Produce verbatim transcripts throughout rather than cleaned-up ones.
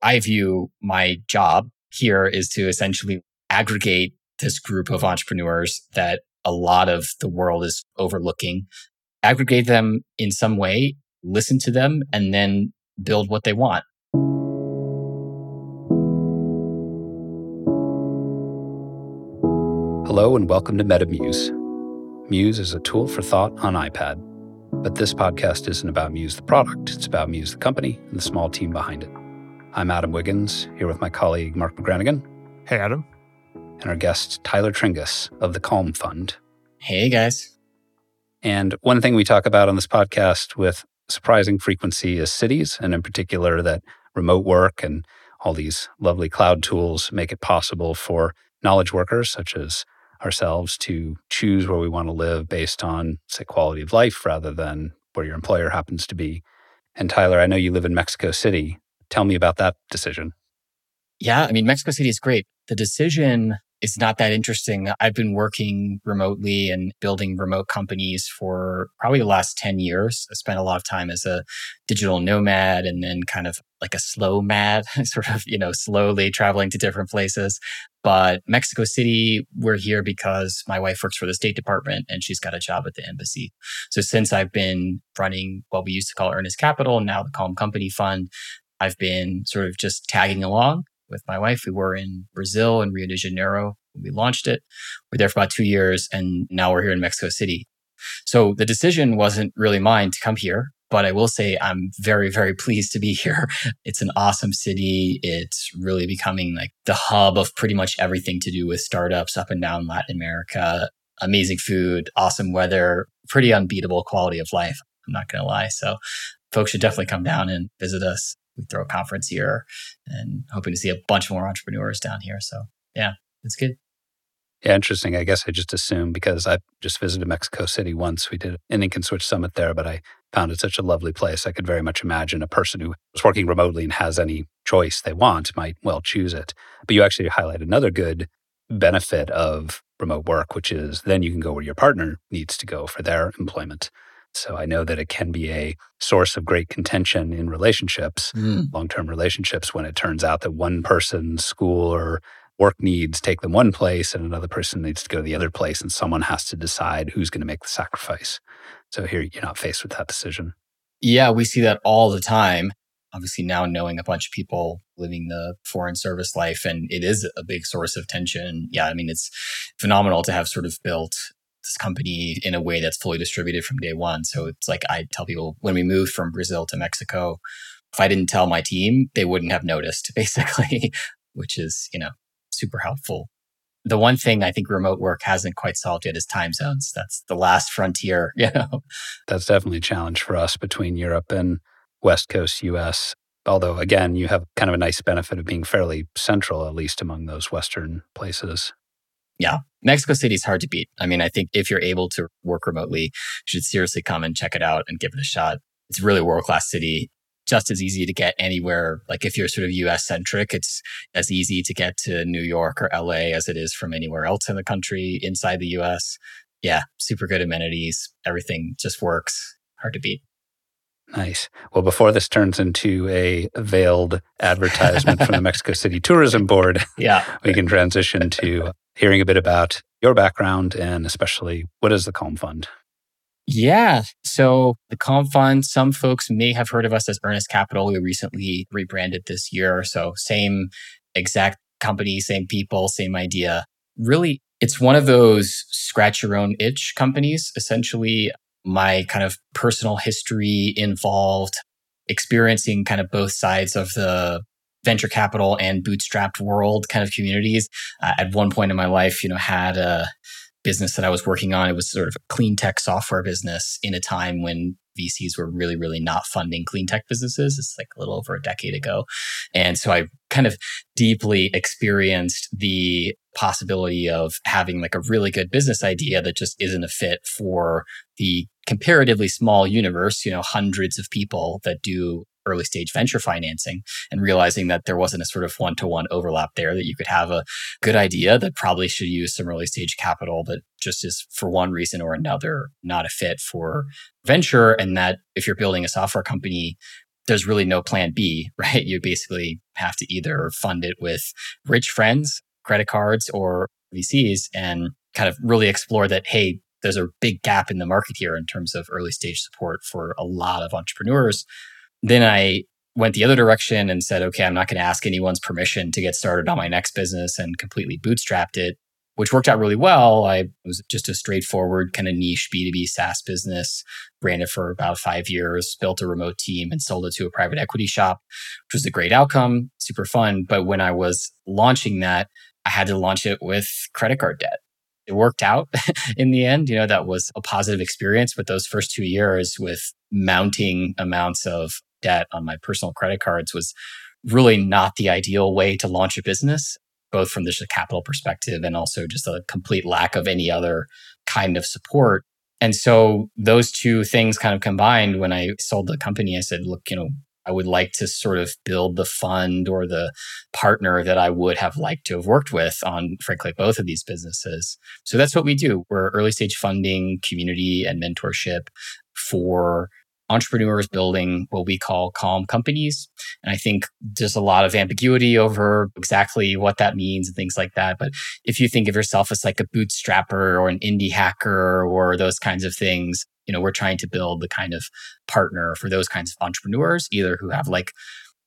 I view my job here is to essentially aggregate this group of entrepreneurs that a lot of the world is overlooking, aggregate them in some way, listen to them, and then build what they want. Hello and welcome to MetaMuse. Muse is a tool for thought on iPad. But this podcast isn't about Muse the product, it's about Muse the company and the small team behind it. I'm Adam Wiggins, here with my colleague Mark McGranigan. Hey, Adam. And our guest Tyler Tringas of the Calm Fund. Hey, guys. And one thing we talk about on this podcast with surprising frequency is cities, and in particular that remote work and all these lovely cloud tools make it possible for knowledge workers such as ourselves to choose where we want to live based on, say, quality of life rather than where your employer happens to be. And Tyler, I know you live in Mexico City. Tell me about that decision. Yeah, I mean, Mexico City is great. The decision is not that interesting. I've been working remotely and building remote companies for probably the last ten years. I spent a lot of time as a digital nomad and then kind of like a slow mad, sort of, you know, slowly traveling to different places. But Mexico City, we're here because my wife works for the State Department and she's got a job at the embassy. So since I've been running what we used to call Earnest Capital, now the Calm Company Fund, I've been sort of just tagging along with my wife. We were in Brazil and Rio de Janeiro when we launched it. We were there for about two years and now we're here in Mexico City. So the decision wasn't really mine to come here, but I will say I'm very, very pleased to be here. It's an awesome city. It's really becoming like the hub of pretty much everything to do with startups up and down Latin America. Amazing food, awesome weather, pretty unbeatable quality of life. I'm not going to lie. So folks should definitely come down and visit us. We throw a conference here and hoping to see a bunch more entrepreneurs down here. So yeah, it's good. Yeah, interesting. I guess I just assumed because I just visited Mexico City once. We did an Ink and Switch summit there, but I found it such a lovely place. I could very much imagine a person who is working remotely and has any choice they want might well choose it. But you actually highlight another good benefit of remote work, which is then you can go where your partner needs to go for their employment. So I know that it can be a source of great contention in relationships, mm. long-term relationships, when it turns out that one person's school or work needs take them one place and another person needs to go to the other place, and someone has to decide who's going to make the sacrifice. So here you're not faced with that decision. Yeah, we see that all the time. Obviously now knowing a bunch of people living the foreign service life, and it is a big source of tension. Yeah, I mean, it's phenomenal to have sort of built this company in a way that's fully distributed from day one. So it's like I tell people when we moved from Brazil to Mexico, if I didn't tell my team, they wouldn't have noticed, basically, which is, you know, super helpful. The one thing I think remote work hasn't quite solved yet is time zones. That's the last frontier, you know. That's definitely a challenge for us between Europe and West Coast U S. Although, again, you have kind of a nice benefit of being fairly central, at least among those Western places. Yeah. Mexico City is hard to beat. I mean, I think if you're able to work remotely, you should seriously come and check it out and give it a shot. It's really a world-class city. Just as easy to get anywhere. Like if you're sort of U S-centric, it's as easy to get to New York or L A as it is from anywhere else in the country, inside the U S. Yeah, super good amenities. Everything just works. Hard to beat. Nice. Well, before this turns into a veiled advertisement from the Mexico City Tourism Board, yeah, we can transition to hearing a bit about your background and especially what is the Calm Fund? Yeah. So the Calm Fund, some folks may have heard of us as Earnest Capital. We recently rebranded this year. So same exact company, same people, same idea. Really, it's one of those scratch your own itch companies, essentially. My kind of personal history involved experiencing kind of both sides of the venture capital and bootstrapped world kind of communities. Uh, at one point in my life, you know, had a business that I was working on. It was sort of a clean tech software business in a time when V Cs were really, really not funding clean tech businesses. It's like a little over a decade ago. And so I kind of deeply experienced the possibility of having like a really good business idea that just isn't a fit for the comparatively small universe, you know, hundreds of people that do early stage venture financing, and realizing that there wasn't a sort of one-to-one overlap there, that you could have a good idea that probably should use some early stage capital, but just is for one reason or another, not a fit for venture. And that if you're building a software company, there's really no plan B, right? You basically have to either fund it with rich friends, credit cards, or V Cs, and kind of really explore that, hey, there's a big gap in the market here in terms of early stage support for a lot of entrepreneurs. Then I went the other direction and said, okay, I'm not going to ask anyone's permission to get started on my next business, and completely bootstrapped it, which worked out really well. I was just a straightforward kind of niche B two B SaaS business, ran it for about five years, built a remote team, and sold it to a private equity shop, which was a great outcome, super fun. But when I was launching that, I had to launch it with credit card debt. It worked out in the end. You know, that was a positive experience, but those first two years with mounting amounts of debt on my personal credit cards was really not the ideal way to launch a business, both from just a capital perspective and also just a complete lack of any other kind of support. And so those two things kind of combined, when I sold the company, I said, look, you know, I would like to sort of build the fund or the partner that I would have liked to have worked with on, frankly, both of these businesses. So that's what we do. We're early stage funding, community, and mentorship for entrepreneurs building what we call calm companies. And I think there's a lot of ambiguity over exactly what that means and things like that. But if you think of yourself as like a bootstrapper or an indie hacker or those kinds of things, you know, we're trying to build the kind of partner for those kinds of entrepreneurs, either who have like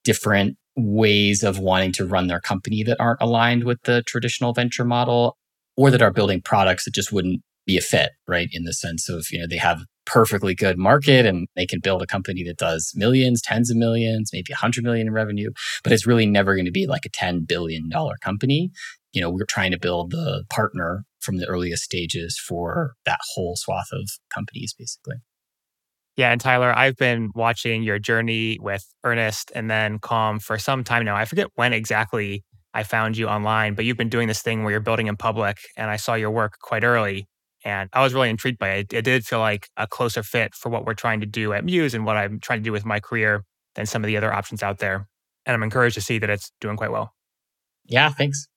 different ways of wanting to run their company that aren't aligned with the traditional venture model, or that are building products that just wouldn't be a fit, right? In the sense of, you know, they have perfectly good market and they can build a company that does millions, tens of millions, maybe a hundred million in revenue, but it's really never going to be like a ten billion dollars company. You know, we're trying to build the partner from the earliest stages for that whole swath of companies, basically. Yeah. And Tyler, I've been watching your journey with Earnest and then Calm for some time now. I forget when exactly I found you online, but you've been doing this thing where you're building in public, and I saw your work quite early and I was really intrigued by it. It did feel like a closer fit for what we're trying to do at Muse and what I'm trying to do with my career than some of the other options out there. And I'm encouraged to see that it's doing quite well. Yeah, thanks.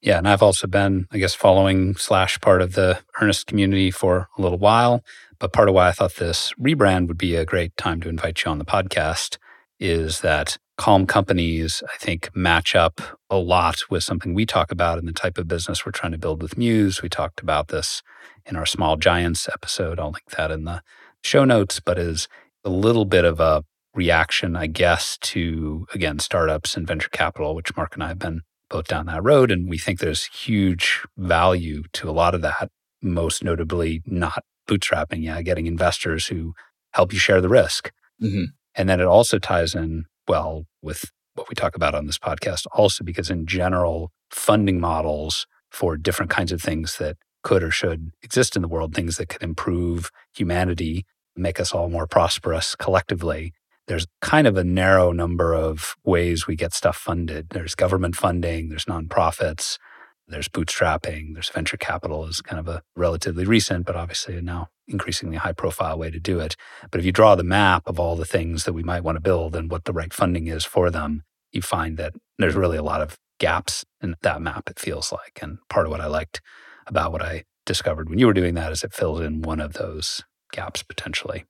Yeah, and I've also been, I guess, following slash part of the Earnest community for a little while. But part of why I thought this rebrand would be a great time to invite you on the podcast is that calm companies, I think, match up a lot with something we talk about in the type of business we're trying to build with Muse. We talked about this in our Small Giants episode. I'll link that in the show notes, but is a little bit of a reaction, I guess, to, again, startups and venture capital, which Mark and I have been both down that road. And we think there's huge value to a lot of that, most notably not bootstrapping, yeah, getting investors who help you share the risk. Mm-hmm. And then it also ties in well with what we talk about on this podcast also, because in general, funding models for different kinds of things that could or should exist in the world, things that could improve humanity, make us all more prosperous collectively, there's kind of a narrow number of ways we get stuff funded. There's government funding, there's nonprofits, there's bootstrapping, there's venture capital is kind of a relatively recent, but obviously now increasingly high profile way to do it. But if you draw the map of all the things that we might want to build and what the right funding is for them, you find that there's really a lot of gaps in that map, it feels like. And part of what I liked about what I discovered when you were doing that is it fills in one of those gaps potentially.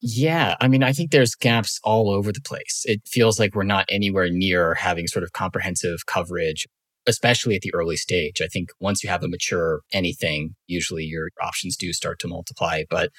Yeah. I mean, I think there's gaps all over the place. It feels like we're not anywhere near having sort of comprehensive coverage, especially at the early stage. I think once you have a mature anything, usually your options do start to multiply. But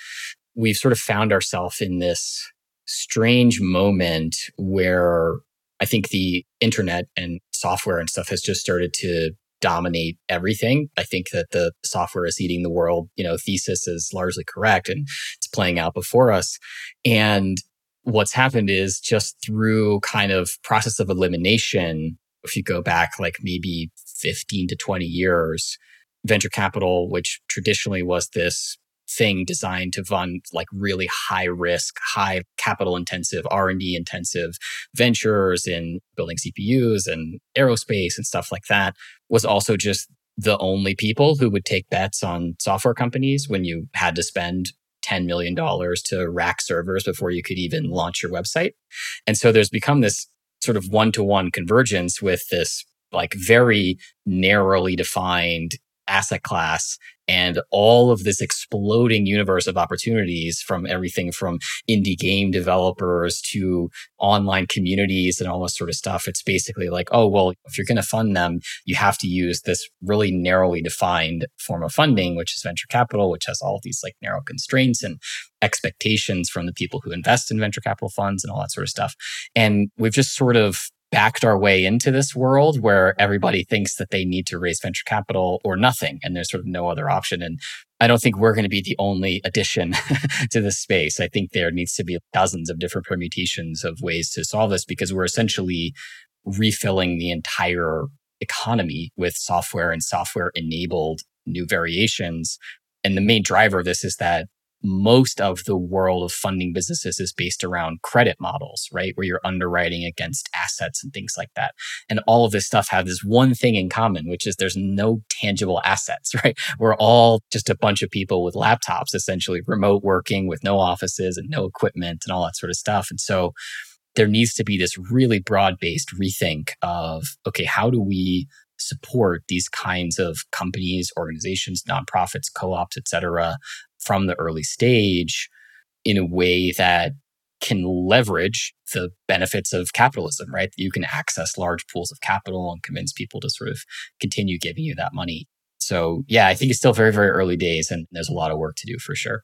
we've sort of found ourselves in this strange moment where I think the internet and software and stuff has just started to dominate everything. I think that the software is eating the world, you know, thesis is largely correct and it's playing out before us. And what's happened is just through kind of process of elimination, if you go back like maybe fifteen to twenty years, venture capital, which traditionally was this thing designed to fund like really high risk, high capital intensive, R and D intensive ventures in building C P Us and aerospace and stuff like that, was also just the only people who would take bets on software companies when you had to spend ten million dollars to rack servers before you could even launch your website. And so there's become this sort of one-to-one convergence with this like very narrowly defined asset class and all of this exploding universe of opportunities from everything from indie game developers to online communities and all this sort of stuff. It's basically like, oh, well, if you're going to fund them, you have to use this really narrowly defined form of funding, which is venture capital, which has all of these like narrow constraints and expectations from the people who invest in venture capital funds and all that sort of stuff. And we've just sort of backed our way into this world where everybody thinks that they need to raise venture capital or nothing, and there's sort of no other option. And I don't think we're going to be the only addition to this space. I think there needs to be dozens of different permutations of ways to solve this, because we're essentially refilling the entire economy with software and software-enabled new variations. And the main driver of this is that most of the world of funding businesses is based around credit models, right? Where you're underwriting against assets and things like that. And all of this stuff has this one thing in common, which is there's no tangible assets, right? We're all just a bunch of people with laptops, essentially remote working with no offices and no equipment and all that sort of stuff. And so there needs to be this really broad-based rethink of, okay, how do we support these kinds of companies, organizations, nonprofits, co-ops, et cetera, from the early stage in a way that can leverage the benefits of capitalism, right? You can access large pools of capital and convince people to sort of continue giving you that money. So yeah, I think it's still very, very early days, and there's a lot of work to do for sure.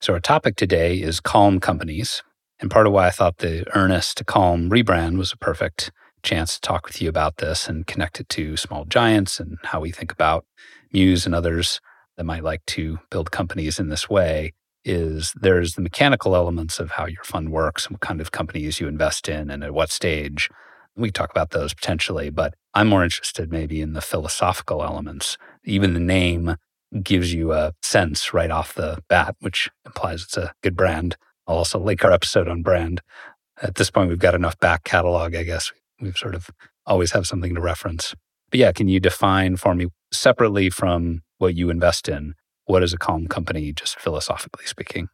So our topic today is calm companies. And part of why I thought the Earnest to Calm rebrand was a perfect chance to talk with you about this and connect it to small giants and how we think about Muse and others that might like to build companies in this way is there's the mechanical elements of how your fund works and what kind of companies you invest in and at what stage. We can talk about those potentially, but I'm more interested maybe in the philosophical elements. Even the name gives you a sense right off the bat, which implies it's a good brand. I'll also link our episode on brand. At this point, we've got enough back catalog, I guess. We've sort of always have something to reference. But yeah, can you define for me separately from what you invest in, what is a calm company, just philosophically speaking?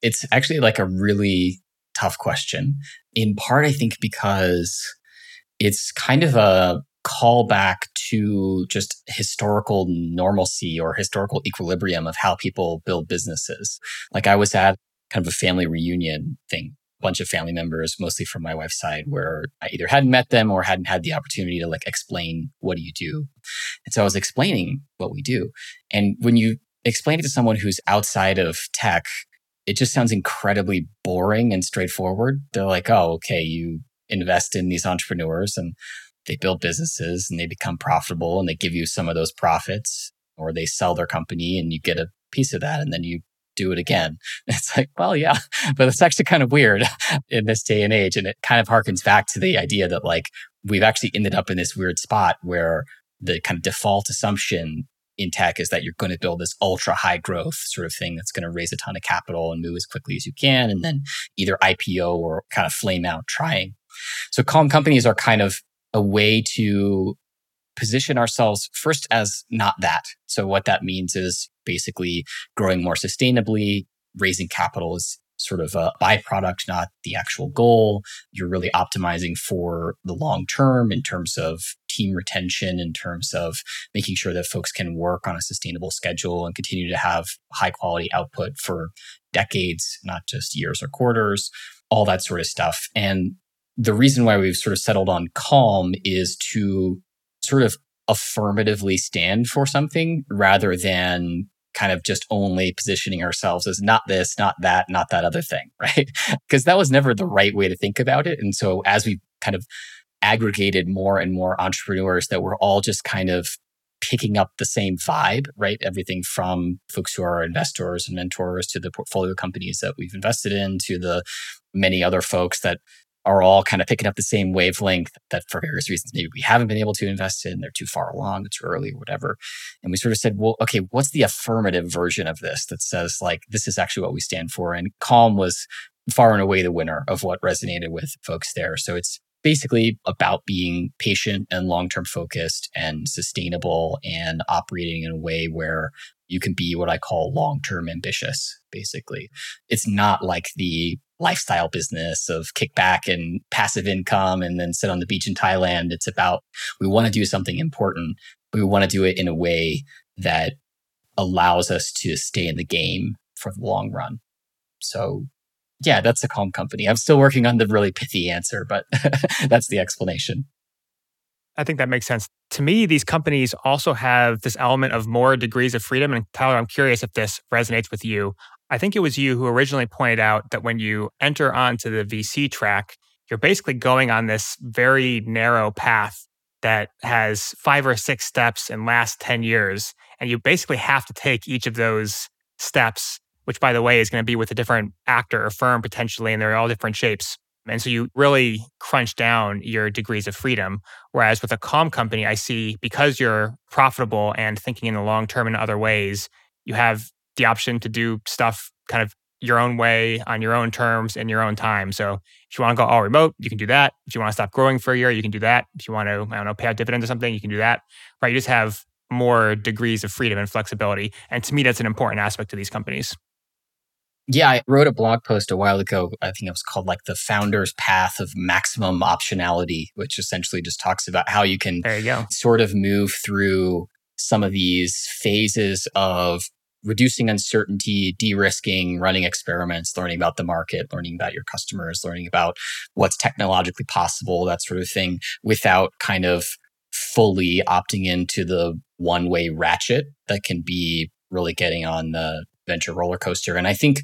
It's actually like a really tough question. In part, I think because it's kind of a callback to just historical normalcy or historical equilibrium of how people build businesses. Like I was at kind of a family reunion thing, a bunch of family members, mostly from my wife's side, where I either hadn't met them or hadn't had the opportunity to like explain, what do you do? And so I was explaining what we do. And when you explain it to someone who's outside of tech, it just sounds incredibly boring and straightforward. They're like, oh, okay, you invest in these entrepreneurs and they build businesses and they become profitable and they give you some of those profits, or they sell their company and you get a piece of that and then you do it again. It's like, well, yeah, but it's actually kind of weird in this day and age. And it kind of harkens back to the idea that like we've actually ended up in this weird spot where the kind of default assumption in tech is that you're going to build this ultra high growth sort of thing that's going to raise a ton of capital and move as quickly as you can, and then either I P O or kind of flame out trying. So calm companies are kind of a way to position ourselves first as not that. So what that means is basically growing more sustainably, raising capital is sort of a byproduct, not the actual goal. You're really optimizing for the long term in terms of team retention, in terms of making sure that folks can work on a sustainable schedule and continue to have high quality output for decades, not just years or quarters, all that sort of stuff. And the reason why we've sort of settled on calm is to sort of affirmatively stand for something rather than kind of just only positioning ourselves as not this, not that, not that other thing, right? Because that was never the right way to think about it. And so as we kind of aggregated more and more entrepreneurs that were all just kind of picking up the same vibe, right? Everything from folks who are investors and mentors to the portfolio companies that we've invested in to the many other folks that are all kind of picking up the same wavelength that for various reasons, maybe we haven't been able to invest in, they're too far along, too early or whatever. And we sort of said, well, okay, what's the affirmative version of this that says like, this is actually what we stand for? And Calm was far and away the winner of what resonated with folks there. So it's basically about being patient and long-term focused and sustainable and operating in a way where you can be what I call long-term ambitious, basically. It's not like the lifestyle business of kickback and passive income and then sit on the beach in Thailand. It's about, we want to do something important, but we want to do it in a way that allows us to stay in the game for the long run. So yeah, that's a Calm Company. I'm still working on the really pithy answer, but that's the explanation. I think that makes sense. To me, these companies also have this element of more degrees of freedom. And Tyler, I'm curious if this resonates with you. I think it was you who originally pointed out that when you enter onto the V C track, you're basically going on this very narrow path that has five or six steps in last ten years. And you basically have to take each of those steps, which by the way, is going to be with a different actor or firm potentially, and they're all different shapes. And so you really crunch down your degrees of freedom. Whereas with a Calm Company, I see because you're profitable and thinking in the long term in other ways, you have the option to do stuff kind of your own way, on your own terms, in your own time. So if you want to go all remote, you can do that. If you want to stop growing for a year, you can do that. If you want to, I don't know, pay out dividends or something, you can do that. Right? You just have more degrees of freedom and flexibility. And to me, that's an important aspect to these companies. Yeah, I wrote a blog post a while ago. I think it was called like the founder's path of maximum optionality, which essentially just talks about how you can there you go. sort of move through some of these phases of reducing uncertainty, de-risking, running experiments, learning about the market, learning about your customers, learning about what's technologically possible, that sort of thing, without kind of fully opting into the one-way ratchet that can be really getting on the venture roller coaster. And I think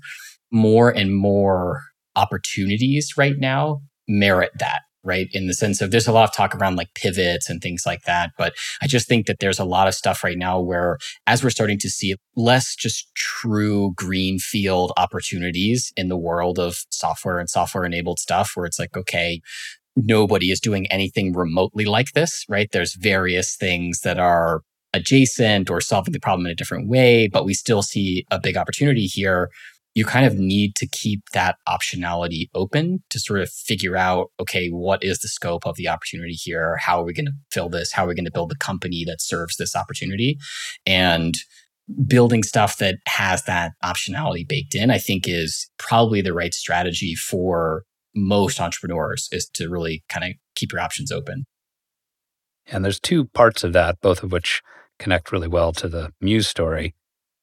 more and more opportunities right now merit that, right? In the sense of there's a lot of talk around like pivots and things like that. But I just think that there's a lot of stuff right now where, as we're starting to see less just true greenfield opportunities in the world of software and software enabled stuff, where it's like, okay, nobody is doing anything remotely like this, right? There's various things that are adjacent or solving the problem in a different way, but we still see a big opportunity here. You kind of need to keep that optionality open to sort of figure out, okay, what is the scope of the opportunity here? How are we going to fill this? How are we going to build the company that serves this opportunity? And building stuff that has that optionality baked in, I think, is probably the right strategy for most entrepreneurs, is to really kind of keep your options open. And there's two parts of that, both of which connect really well to the Muse story.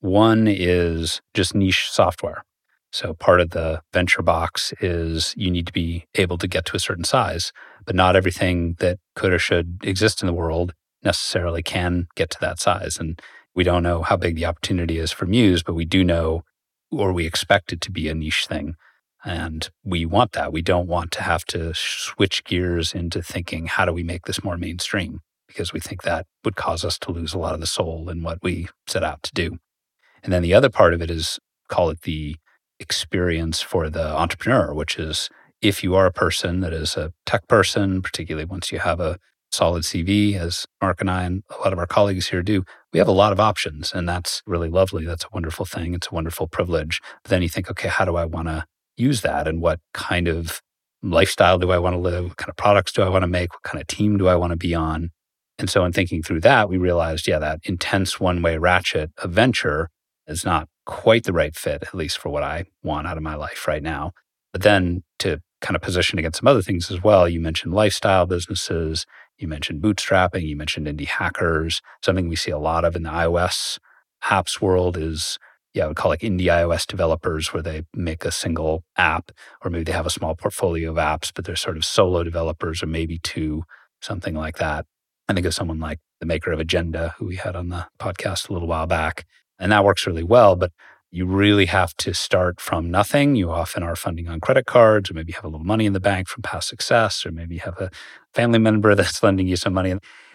One is just niche software. So part of the venture box is you need to be able to get to a certain size, but not everything that could or should exist in the world necessarily can get to that size. And we don't know how big the opportunity is for Muse, but we do know, or we expect it to be a niche thing. And we want that. We don't want to have to switch gears into thinking, how do we make this more mainstream? Because we think that would cause us to lose a lot of the soul in what we set out to do. And then the other part of it is, call it the experience for the entrepreneur, which is if you are a person that is a tech person, particularly once you have a solid C V, as Mark and I and a lot of our colleagues here do, we have a lot of options. And that's really lovely. That's a wonderful thing. It's a wonderful privilege. But then you think, okay, how do I want to use that, and what kind of lifestyle do I want to live? What kind of products do I want to make? What kind of team do I want to be on? And so in thinking through that, we realized, yeah, that intense one-way ratchet of venture is not quite the right fit, at least for what I want out of my life right now. But then to kind of position against some other things as well, you mentioned lifestyle businesses, you mentioned bootstrapping, you mentioned indie hackers. Something we see a lot of in the iOS apps world is Yeah, I would call like indie iOS developers, where they make a single app, or maybe they have a small portfolio of apps, but they're sort of solo developers, or maybe two, something like that. I think of someone like the maker of Agenda, who we had on the podcast a little while back, and that works really well, but you really have to start from nothing. You often are funding on credit cards, or maybe you have a little money in the bank from past success, or maybe you have a family member that's lending you some money.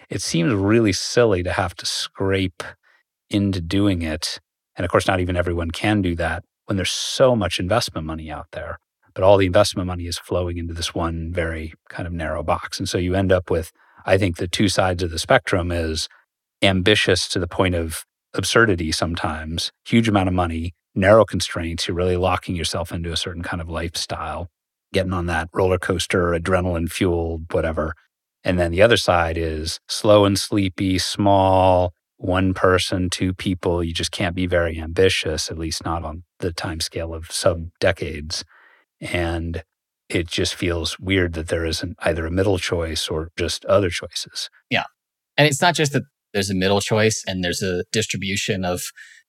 It seems really silly to have to scrape into doing it. And of course, not even everyone can do that when there's so much investment money out there. But all the investment money is flowing into this one very kind of narrow box. And so you end up with, I think the two sides of the spectrum is ambitious to the point of absurdity sometimes, huge amount of money, narrow constraints. You're really locking yourself into a certain kind of lifestyle, getting on that roller coaster, adrenaline fueled, whatever. And then the other side is slow and sleepy, small, one person, two people. You just can't be very ambitious, at least not on the time scale of sub-decades. And it just feels weird that there isn't either a middle choice or just other choices. Yeah. And it's not just that There's a middle choice and there's a distribution of,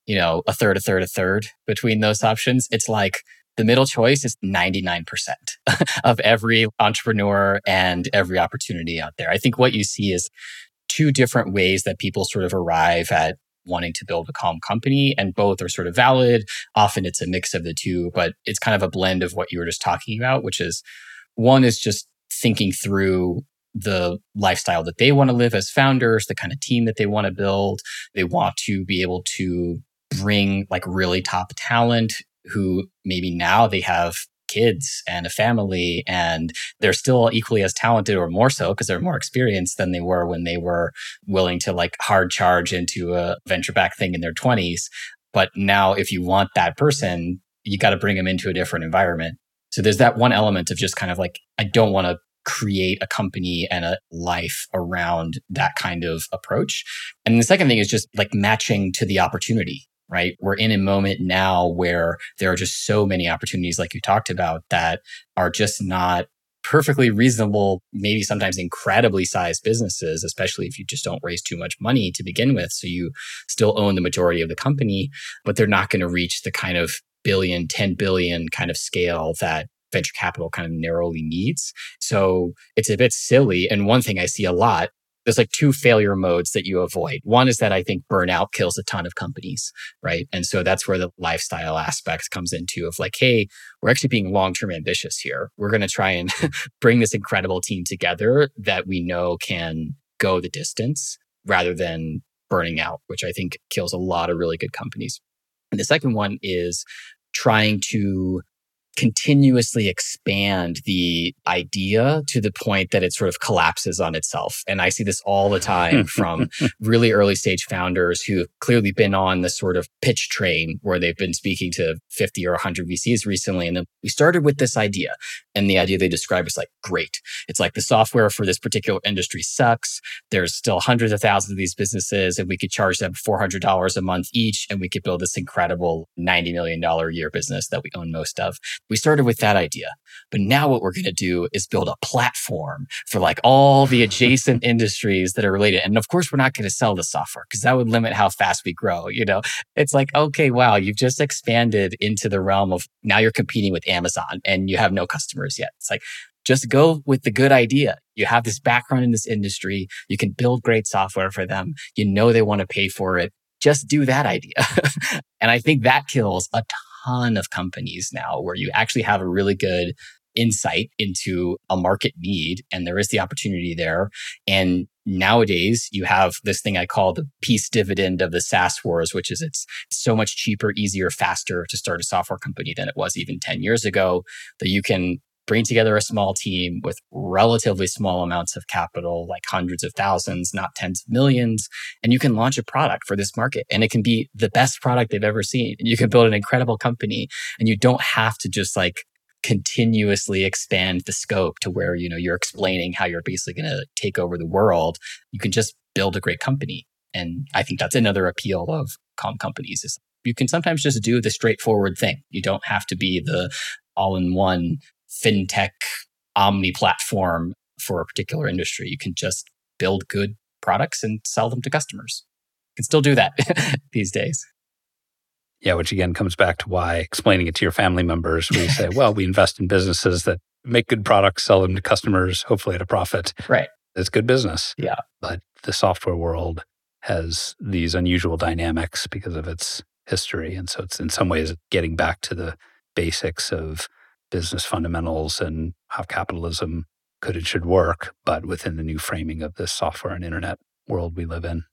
you know, a third, a third, a third between those options. It's like the middle choice is ninety-nine percent of every entrepreneur and every opportunity out there. I think what you see is two different ways that people sort of arrive at wanting to build a calm company, and both are sort of valid. Often it's a mix of the two, but it's kind of a blend of what you were just talking about, which is one is just thinking through the lifestyle that they want to live as founders, the kind of team that they want to build. They want to be able to bring like really top talent who maybe now they have kids and a family and they're still equally as talented or more so because they're more experienced than they were when they were willing to like hard charge into a venture-backed thing in their twenties. But now if you want that person, you got to bring them into a different environment. So there's that one element of just kind of like, I don't want to create a company and a life around that kind of approach. And the second thing is just like matching to the opportunity, right? We're in a moment now where there are just so many opportunities, like you talked about, that are just not perfectly reasonable, maybe sometimes incredibly sized businesses, especially if you just don't raise too much money to begin with. So you still own the majority of the company, but they're not going to reach the kind of billion, ten billion kind of scale that venture capital kind of narrowly needs. So it's a bit silly. And one thing I see a lot, there's like two failure modes that you avoid. One is that I think burnout kills a ton of companies, right? And so that's where the lifestyle aspect comes into of like, hey, we're actually being long-term ambitious here. We're going to try and bring this incredible team together that we know can go the distance rather than burning out, which I think kills a lot of really good companies. And the second one is trying to continuously expand the idea to the point that it sort of collapses on itself. And I see this all the time from really early stage founders who have clearly been on the sort of pitch train where they've been speaking to fifty or one hundred V Cs recently. And then we started with this idea. And the idea they describe is like, great. It's like the software for this particular industry sucks. There's still hundreds of thousands of these businesses and we could charge them four hundred dollars a month each and we could build this incredible ninety million dollars a year business that we own most of. We started with that idea, but now what we're going to do is build a platform for like all the adjacent industries that are related. And of course, we're not going to sell the software because that would limit how fast we grow. You know, it's like, okay, wow, you've just expanded into the realm of now you're competing with Amazon and you have no customers yet. It's like, just go with the good idea. You have this background in this industry. You can build great software for them. You know, they want to pay for it. Just do that idea. And I think that kills a ton. ton of companies now where you actually have a really good insight into a market need and there is the opportunity there. And nowadays you have this thing I call the peace dividend of the SaaS wars, which is it's so much cheaper, easier, faster to start a software company than it was even ten years ago, that you can bring together a small team with relatively small amounts of capital, like hundreds of thousands, not tens of millions. And you can launch a product for this market and it can be the best product they've ever seen. And you can build an incredible company and you don't have to just like continuously expand the scope to where, you know, you're explaining how you're basically going to take over the world. You can just build a great company. And I think that's another appeal of calm companies is you can sometimes just do the straightforward thing. You don't have to be the all-in-one fintech omni-platform for a particular industry. You can just build good products and sell them to customers. You can still do that these days. Yeah, which again comes back to why explaining it to your family members where you say, well, we invest in businesses that make good products, sell them to customers, hopefully at a profit. Right. It's good business. Yeah. But the software world has these unusual dynamics because of its history. And so it's in some ways getting back to the basics of business fundamentals and how capitalism could and should work, but within the new framing of this software and internet world we live in.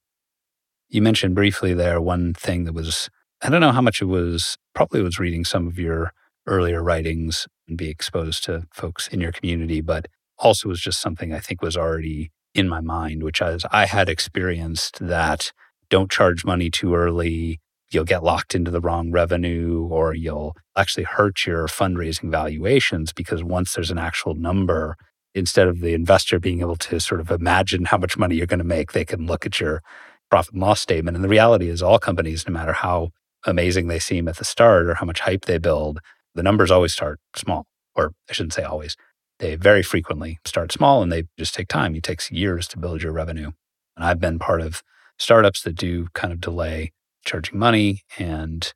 You mentioned briefly there one thing that was, I don't know how much it was, probably was reading some of your earlier writings and be exposed to folks in your community, but also was just something I think was already in my mind, which is I had experienced that don't charge money too early. You'll get locked into the wrong revenue or you'll actually hurt your fundraising valuations because once there's an actual number, instead of the investor being able to sort of imagine how much money you're going to make, they can look at your profit and loss statement. And the reality is all companies, no matter how amazing they seem at the start or how much hype they build, the numbers always start small, or I shouldn't say always. They very frequently start small and they just take time. It takes years to build your revenue. And I've been part of startups that do kind of delay charging money. And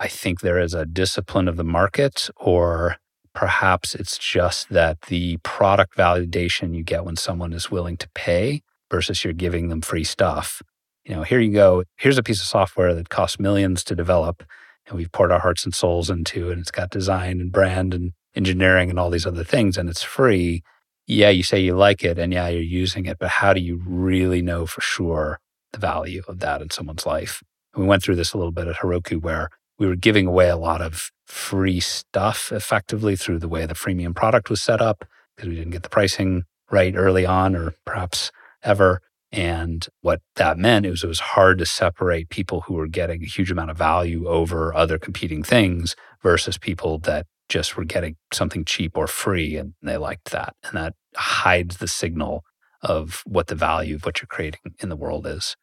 I think there is a discipline of the market, or perhaps it's just that the product validation you get when someone is willing to pay versus you're giving them free stuff. You know, here you go. Here's a piece of software that costs millions to develop, and we've poured our hearts and souls into, and it's got design and brand and engineering and all these other things, and it's free. Yeah, you say you like it, and yeah, you're using it, but how do you really know for sure the value of that in someone's life? And we went through this a little bit at Heroku, where we were giving away a lot of free stuff effectively through the way the freemium product was set up, because we didn't get the pricing right early on, or perhaps ever. And what that meant is it was hard to separate people who were getting a huge amount of value over other competing things versus people that just were getting something cheap or free, and they liked that. And that hides the signal of what the value of what you're creating in the world is.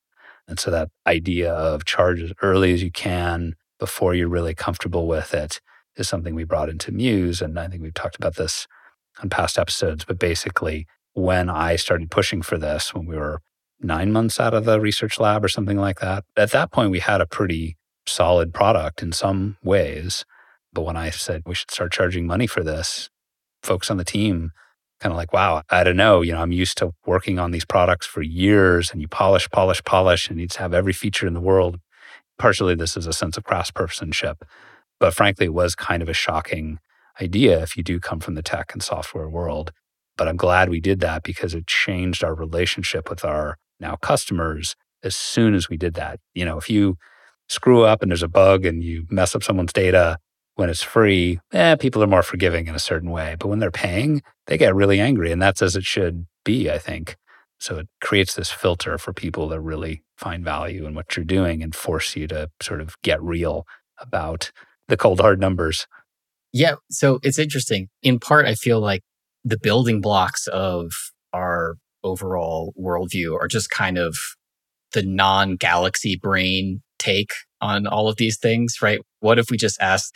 And so that idea of charge as early as you can before you're really comfortable with it is something we brought into Muse. And I think we've talked about this on past episodes, but basically when I started pushing for this, when we were nine months out of the research lab or something like that, at that point we had a pretty solid product in some ways. But when I said we should start charging money for this, folks on the team kind of like, wow, I don't know, you know, I'm used to working on these products for years, and you polish, polish, polish, and you need to have every feature in the world. Partially this is a sense of craftspersonship, but frankly, it was kind of a shocking idea if you do come from the tech and software world. But I'm glad we did that, because it changed our relationship with our now customers as soon as we did that. You know, if you screw up and there's a bug and you mess up someone's data, when it's free, eh, people are more forgiving in a certain way. But when they're paying, they get really angry. And that's as it should be, I think. So it creates this filter for people that really find value in what you're doing and force you to sort of get real about the cold, hard numbers. Yeah. So it's interesting. In part, I feel like the building blocks of our overall worldview are just kind of the non-galaxy brain take on all of these things, right? What if we just asked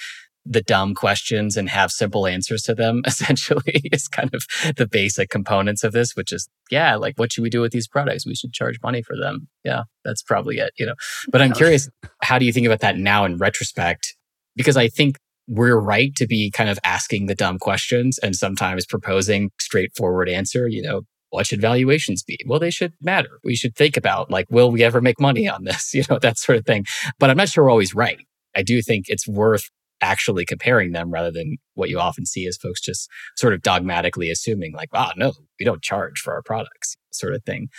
the dumb questions and have simple answers to them, essentially, is kind of the basic components of this, which is, yeah, like, what should we do with these products? We should charge money for them. Yeah, that's probably it, you know. But I'm curious, how do you think about that now in retrospect? Because I think we're right to be kind of asking the dumb questions and sometimes proposing straightforward answer, you know, what should valuations be? Well, they should matter. We should think about, like, will we ever make money on this? You know, that sort of thing. But I'm not sure we're always right. I do think it's worth actually comparing them rather than what you often see as folks just sort of dogmatically assuming, like, wow, no, we don't charge for our products, sort of thing.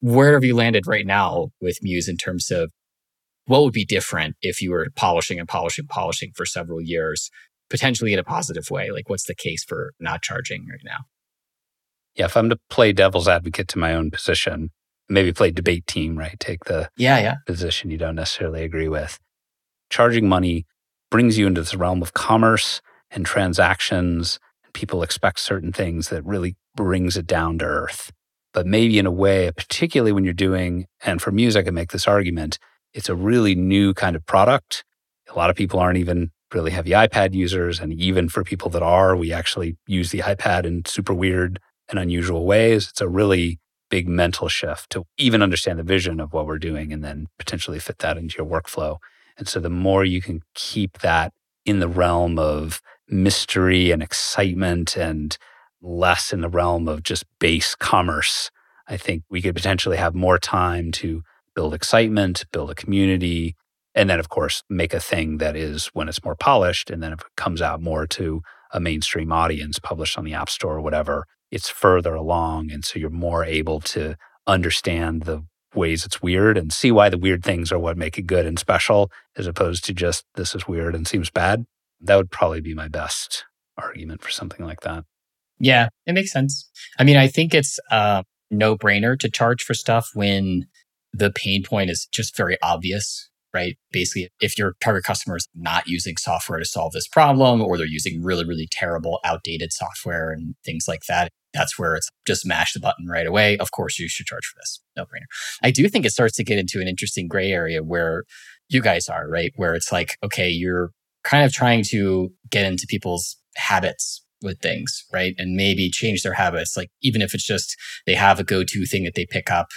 Where have you landed right now with Muse in terms of what would be different if you were polishing and polishing, polishing for several years, potentially in a positive way? Like, what's the case for not charging right now? Yeah, if I'm to play devil's advocate to my own position, maybe play debate team, right? Take the yeah, yeah. position you don't necessarily agree with. Charging money brings you into this realm of commerce and transactions. People expect certain things that really brings it down to earth. But maybe in a way, particularly when you're doing, and for Muse, I can make this argument, it's a really new kind of product. A lot of people aren't even really heavy iPad users. And even for people that are, we actually use the iPad in super weird and unusual ways. It's a really big mental shift to even understand the vision of what we're doing and then potentially fit that into your workflow. And so the more you can keep that in the realm of mystery and excitement and less in the realm of just base commerce, I think we could potentially have more time to build excitement, build a community, and then, of course, make a thing that is, when it's more polished, and then if it comes out more to a mainstream audience, published on the App Store or whatever, it's further along. And so you're more able to understand the ways it's weird and see why the weird things are what make it good and special, as opposed to just, this is weird and seems bad. That would probably be my best argument for something like that. Yeah, it makes sense. I mean, I think it's a no-brainer to charge for stuff when the pain point is just very obvious, right? Basically, if your target customer is not using software to solve this problem, or they're using really, really terrible, outdated software and things like that, that's where it's just mash the button right away. Of course, you should charge for this. No brainer. I do think it starts to get into an interesting gray area where you guys are, right? Where it's like, okay, you're kind of trying to get into people's habits with things, right? And maybe change their habits. Like, even if it's just they have a go-to thing that they pick up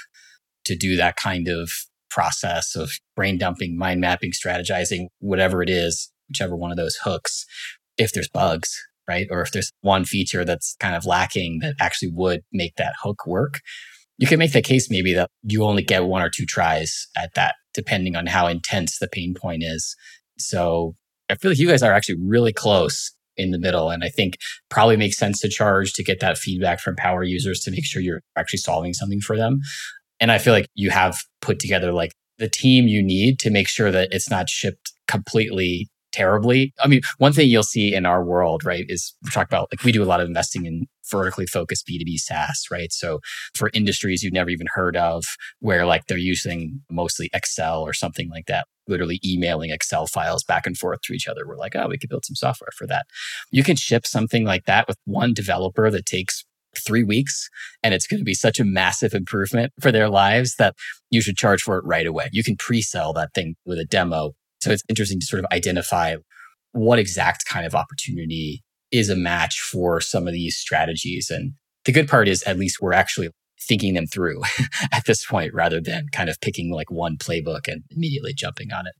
to do that kind of process of brain dumping, mind mapping, strategizing, whatever it is, whichever one of those hooks, if there's bugs, right? Or if there's one feature that's kind of lacking that actually would make that hook work, you can make the case maybe that you only get one or two tries at that, depending on how intense the pain point is. So I feel like you guys are actually really close in the middle. And I think probably makes sense to charge to get that feedback from power users to make sure you're actually solving something for them. And I feel like you have put together like the team you need to make sure that it's not shipped completely terribly. I mean, one thing you'll see in our world, right, is we talk about like we do a lot of investing in vertically focused B two B SaaS, right? So for industries you've never even heard of, where like they're using mostly Excel or something like that, literally emailing Excel files back and forth to each other. We're like, oh, we could build some software for that. You can ship something like that with one developer that takes three weeks, and it's going to be such a massive improvement for their lives that you should charge for it right away. You can pre-sell that thing with a demo. So it's interesting to sort of identify what exact kind of opportunity is a match for some of these strategies. And the good part is at least we're actually thinking them through at this point, rather than kind of picking like one playbook and immediately jumping on it.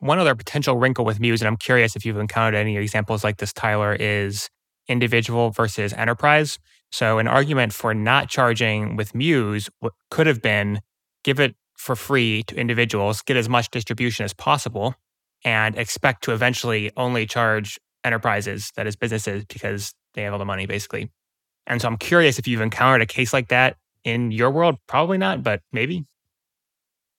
One other potential wrinkle with Muse, and I'm curious if you've encountered any examples like this, Tyler, is individual versus enterprise. So an argument for not charging with Muse could have been give it for free to individuals, get as much distribution as possible, and expect to eventually only charge enterprises, that is businesses, because they have all the money basically. And so I'm curious if you've encountered a case like that in your world. Probably not, but maybe.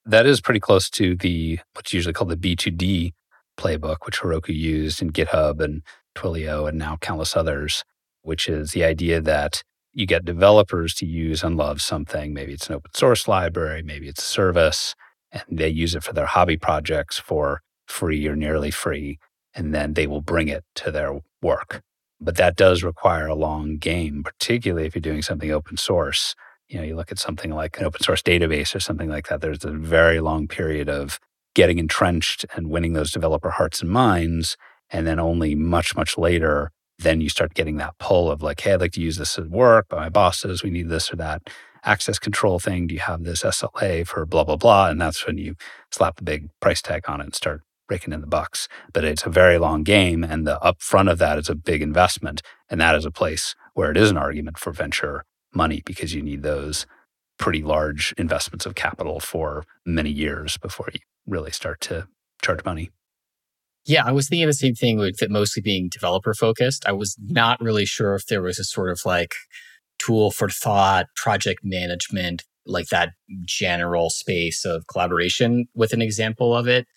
That is pretty close to the what's usually called the B two D playbook, which Heroku used and GitHub and Twilio and now countless others, which is the idea that you get developers to use and love something. Maybe it's an open source library, maybe it's a service, and they use it for their hobby projects for free or nearly free, and then they will bring it to their work. But that does require a long game, particularly if you're doing something open source. You know, you look at something like an open source database or something like that, there's a very long period of getting entrenched and winning those developer hearts and minds. And then only much, much later, then you start getting that pull of like, hey, I'd like to use this at work, but my boss says we need this or that access control thing. Do you have this S L A for blah, blah, blah? And that's when you slap a big price tag on it and start breaking in the bucks. But it's a very long game, and the upfront of that is a big investment. And that is a place where it is an argument for venture money, because you need those pretty large investments of capital for many years before you really start to charge money. Yeah, I was thinking the same thing with it mostly being developer focused. I was not really sure if there was a sort of like tool for thought, project management, like that general space of collaboration with an example of it.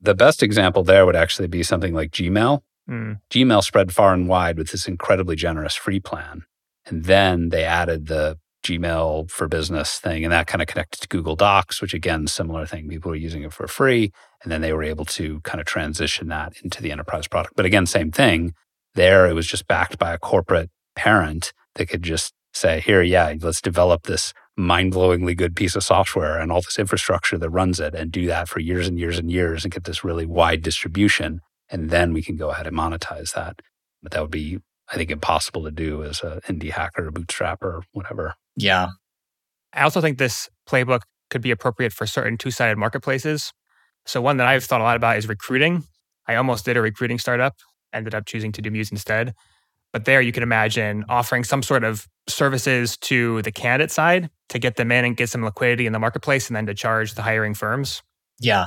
The best example there would actually be something like Gmail. Mm. Gmail spread far and wide with this incredibly generous free plan. And then they added the Gmail for Business thing, and that kind of connected to Google Docs, which again, similar thing. People were using it for free, and then they were able to kind of transition that into the enterprise product. But again, same thing. There, it was just backed by a corporate parent that could just say, here, yeah, let's develop this mind-blowingly good piece of software and all this infrastructure that runs it, and do that for years and years and years and get this really wide distribution. And then we can go ahead and monetize that. But that would be, I think, impossible to do as an indie hacker or bootstrapper or whatever. Yeah. I also think this playbook could be appropriate for certain two-sided marketplaces. So one that I've thought a lot about is recruiting. I almost did a recruiting startup, ended up choosing to do Muse instead. But there you can imagine offering some sort of services to the candidate side to get them in and get some liquidity in the marketplace, and then to charge the hiring firms. Yeah.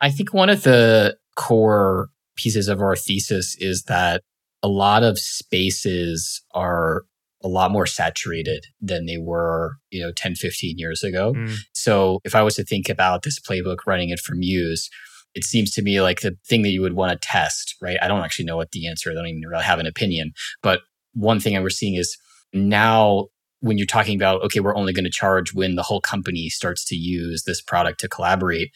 I think one of the core pieces of our thesis is that a lot of spaces are a lot more saturated than they were, you know, ten, fifteen years ago. Mm. So if I was to think about this playbook, running it for Muse, it seems to me like the thing that you would want to test, right? I don't actually know what the answer is. I don't even really have an opinion. But one thing I was seeing is now when you're talking about, okay, we're only going to charge when the whole company starts to use this product to collaborate,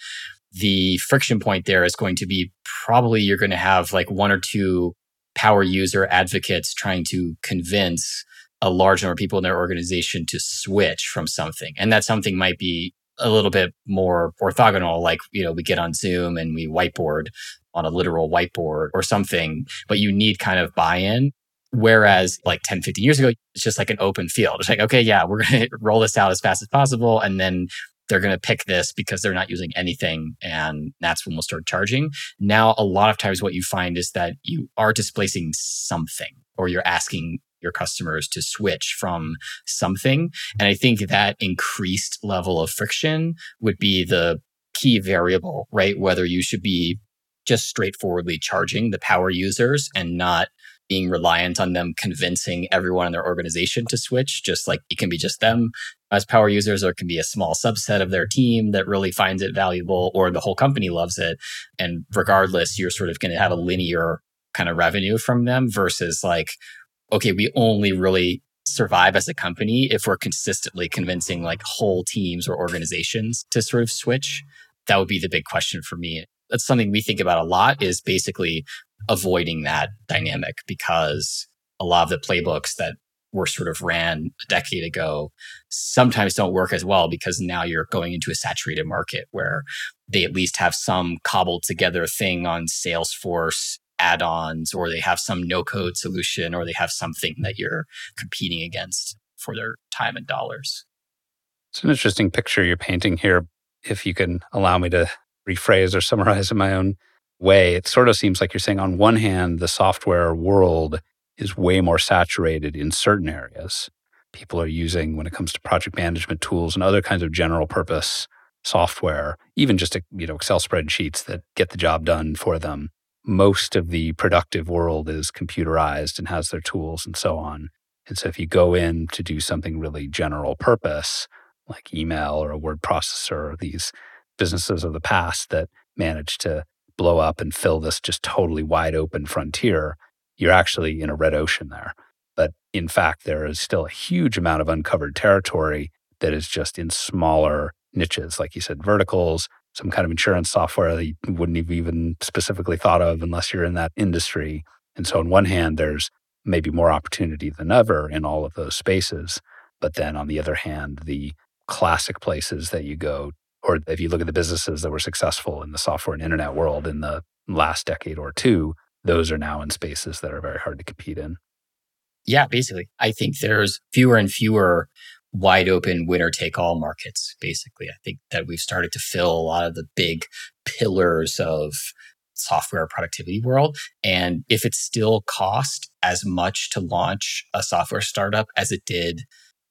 the friction point there is going to be probably you're going to have like one or two power user advocates trying to convince a large number of people in their organization to switch from something. And that something might be a little bit more orthogonal, like, you know, we get on Zoom and we whiteboard on a literal whiteboard or something, but you need kind of buy-in. Whereas like ten, fifteen years ago, it's just like an open field. It's like, okay, yeah, we're going to roll this out as fast as possible. And then they're going to pick this because they're not using anything, and that's when we'll start charging. Now, a lot of times what you find is that you are displacing something, or you're asking your customers to switch from something. And I think that increased level of friction would be the key variable, right? Whether you should be just straightforwardly charging the power users and not being reliant on them convincing everyone in their organization to switch. Just like it can be just them as power users, or it can be a small subset of their team that really finds it valuable, or the whole company loves it. And regardless, you're sort of going to have a linear kind of revenue from them versus like, okay, we only really survive as a company if we're consistently convincing like whole teams or organizations to sort of switch. That would be the big question for me. That's something we think about a lot, is basically avoiding that dynamic, because a lot of the playbooks that were sort of ran a decade ago sometimes don't work as well, because now you're going into a saturated market where they at least have some cobbled together thing on Salesforce add-ons, or they have some no-code solution, or they have something that you're competing against for their time and dollars. It's an interesting picture you're painting here. If you can allow me to rephrase or summarize in my own way, it sort of seems like you're saying, on one hand, the software world is way more saturated in certain areas. People are using, when it comes to project management tools and other kinds of general purpose software, even just, you know, Excel spreadsheets that get the job done for them. Most of the productive world is computerized and has their tools and so on. And so if you go in to do something really general purpose, like email or a word processor, or these businesses of the past that managed to blow up and fill this just totally wide open frontier, you're actually in a red ocean there. But in fact, there is still a huge amount of uncovered territory that is just in smaller niches, like you said, verticals, some kind of insurance software that you wouldn't have even specifically thought of unless you're in that industry. And so on one hand, there's maybe more opportunity than ever in all of those spaces. But then on the other hand, the classic places that you go, or if you look at the businesses that were successful in the software and internet world in the last decade or two, those are now in spaces that are very hard to compete in. Yeah, basically. I think there's fewer and fewer wide open winner-take-all markets, basically. I think that we've started to fill a lot of the big pillars of software productivity world. And if it still cost as much to launch a software startup as it did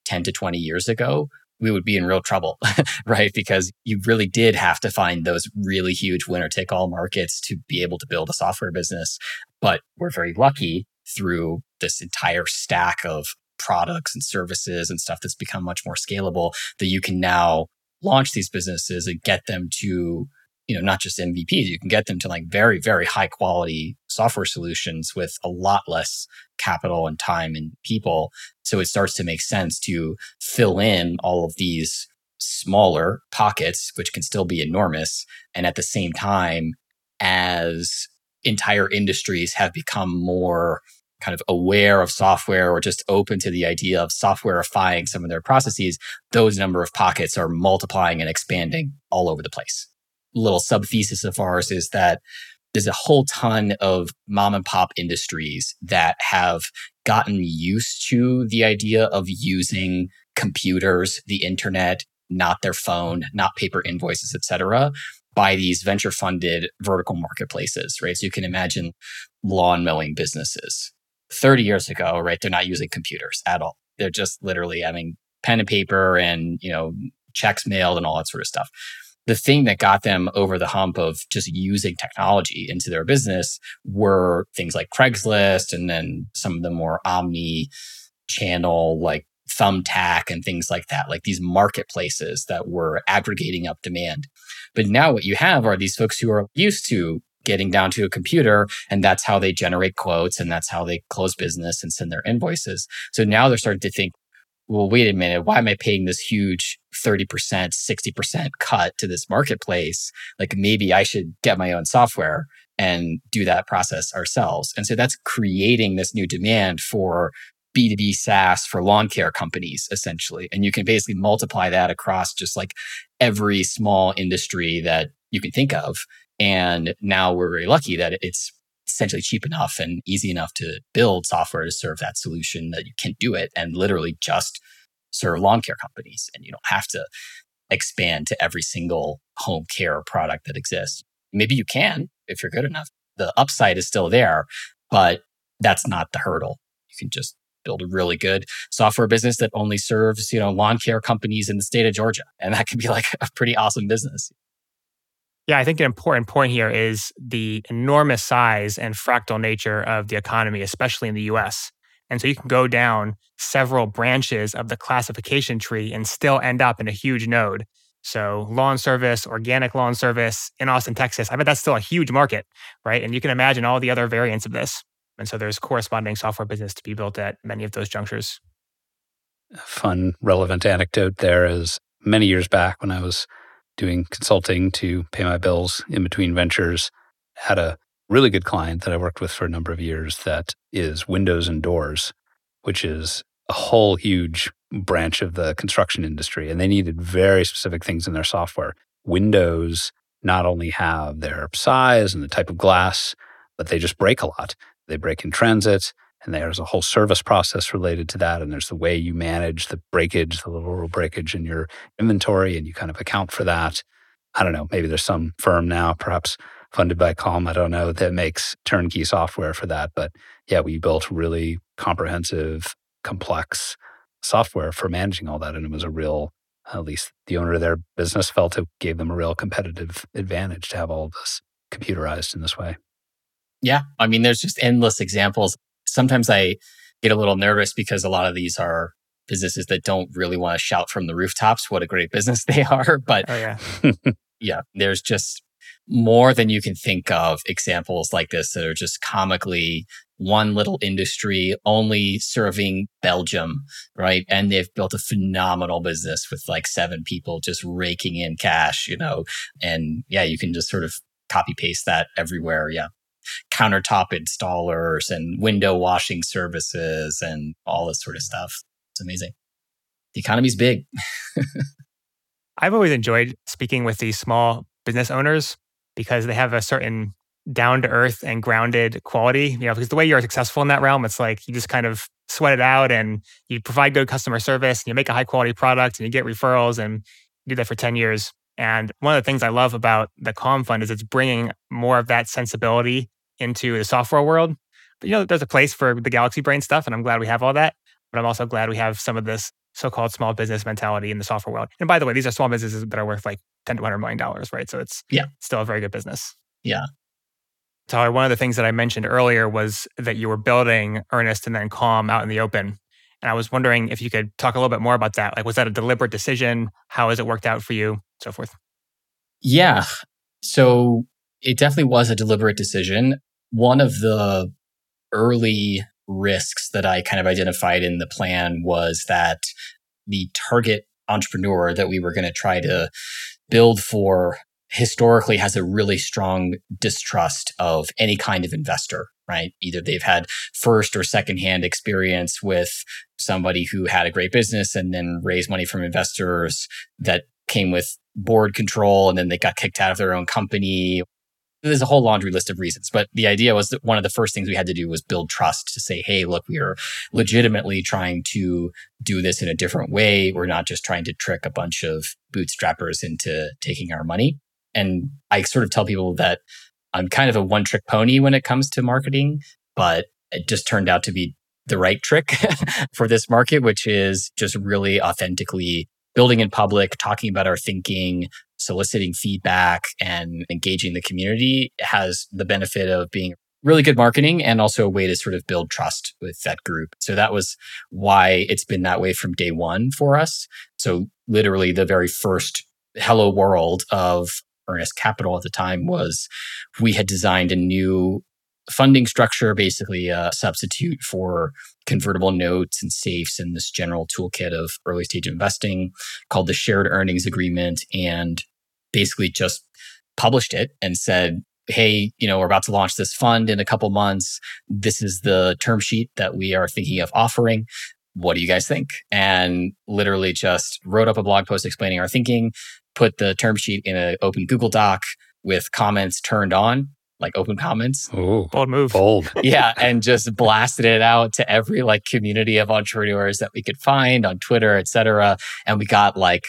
ten to twenty years ago, we would be in real trouble, right? Because you really did have to find those really huge winner-take-all markets to be able to build a software business. But we're very lucky through this entire stack of products and services and stuff that's become much more scalable, that you can now launch these businesses and get them to, you know, not just M V Ps, you can get them to like very, very high quality software solutions with a lot less capital and time and people. So it starts to make sense to fill in all of these smaller pockets, which can still be enormous. And at the same time, as entire industries have become more kind of aware of software or just open to the idea of softwareifying some of their processes, those number of pockets are multiplying and expanding all over the place. Little sub-thesis of ours is that there's a whole ton of mom and pop industries that have gotten used to the idea of using computers, the internet, not their phone, not paper invoices, et cetera, by these venture funded vertical marketplaces, right? So you can imagine lawn mowing businesses. thirty years ago, right? They're not using computers at all. They're just literally having pen and paper and, you know, checks mailed and all that sort of stuff. The thing that got them over the hump of just using technology into their business were things like Craigslist, and then some of the more omni-channel, like Thumbtack and things like that, like these marketplaces that were aggregating up demand. But now what you have are these folks who are used to getting down to a computer, and that's how they generate quotes, and that's how they close business and send their invoices. So now they're starting to think, well, wait a minute, why am I paying this huge thirty percent, sixty percent cut to this marketplace? Like maybe I should get my own software and do that process ourselves. And so that's creating this new demand for B to B SaaS for lawn care companies, essentially. And you can basically multiply that across just like every small industry that you can think of. And now we're very lucky that it's essentially cheap enough and easy enough to build software to serve that solution, that you can do it and literally just serve lawn care companies. And you don't have to expand to every single home care product that exists. Maybe you can if you're good enough. The upside is still there, but that's not the hurdle. You can just build a really good software business that only serves, you know, lawn care companies in the state of Georgia. And that could be like a pretty awesome business. Yeah, I think an important point here is the enormous size and fractal nature of the economy, especially in the U S. And so you can go down several branches of the classification tree and still end up in a huge node. So lawn service, organic lawn service in Austin, Texas, I bet that's still a huge market, right? And you can imagine all the other variants of this. And so there's corresponding software business to be built at many of those junctures. A fun, relevant anecdote there is many years back when I was doing consulting to pay my bills in between ventures, I had a really good client that I worked with for a number of years that is windows and doors, which is a whole huge branch of the construction industry. And they needed very specific things in their software. Windows not only have their size and the type of glass, but they just break a lot. They break in transit, and there's a whole service process related to that. And there's the way you manage the breakage, the little breakage in your inventory, and you kind of account for that. I don't know, maybe there's some firm now, perhaps funded by Calm, I don't know, that makes turnkey software for that. But yeah, we built really comprehensive, complex software for managing all that. And it was a real, at least the owner of their business felt it gave them a real competitive advantage to have all of this computerized in this way. Yeah. I mean, there's just endless examples. Sometimes I get a little nervous because a lot of these are businesses that don't really want to shout from the rooftops what a great business they are. But oh, yeah. yeah, there's just more than you can think of examples like this that are just comically one little industry only serving Belgium, right? And they've built a phenomenal business with like seven people just raking in cash, you know? And yeah, you can just sort of copy paste that everywhere. Yeah. Countertop installers and window washing services and all this sort of stuff. It's amazing. The economy's big. I've always enjoyed speaking with these small business owners because they have a certain down-to-earth and grounded quality. You know, because the way you're successful in that realm, it's like you just kind of sweat it out and you provide good customer service and you make a high-quality product and you get referrals and you do that for ten years. And one of the things I love about the Calm Fund is it's bringing more of that sensibility into the software world. But you know, there's a place for the galaxy brain stuff, and I'm glad we have all that. But I'm also glad we have some of this so-called small business mentality in the software world. And by the way, these are small businesses that are worth like ten to one hundred million dollars, right? So it's yeah. still a very good business. Yeah. Tyler, one of the things that I mentioned earlier was that you were building Earnest and then Calm out in the open. And I was wondering if you could talk a little bit more about that. Like, was that a deliberate decision? How has it worked out for you? So forth. Yeah. So it definitely was a deliberate decision. One of the early risks that I kind of identified in the plan was that the target entrepreneur that we were going to try to build for historically has a really strong distrust of any kind of investor, right? Either they've had first or secondhand experience with somebody who had a great business and then raised money from investors that came with board control, and then they got kicked out of their own company. There's a whole laundry list of reasons. But the idea was that one of the first things we had to do was build trust to say, hey, look, we are legitimately trying to do this in a different way. We're not just trying to trick a bunch of bootstrappers into taking our money. And I sort of tell people that I'm kind of a one-trick pony when it comes to marketing, but it just turned out to be the right trick for this market, which is just really authentically building in public, talking about our thinking, soliciting feedback, and engaging the community has the benefit of being really good marketing and also a way to sort of build trust with that group. So that was why it's been that way from day one for us. So literally the very first hello world of Earnest Capital at the time was we had designed a new funding structure, basically a substitute for convertible notes and safes and this general toolkit of early stage investing called the Shared Earnings Agreement, and basically just published it and said, hey, you know, we're about to launch this fund in a couple months. This is the term sheet that we are thinking of offering. What do you guys think? And literally just wrote up a blog post explaining our thinking, put the term sheet in an open Google Doc with comments turned on, like open comments. Ooh, bold move. Bold. Yeah. And just blasted it out to every like community of entrepreneurs that we could find on Twitter, et cetera. And we got like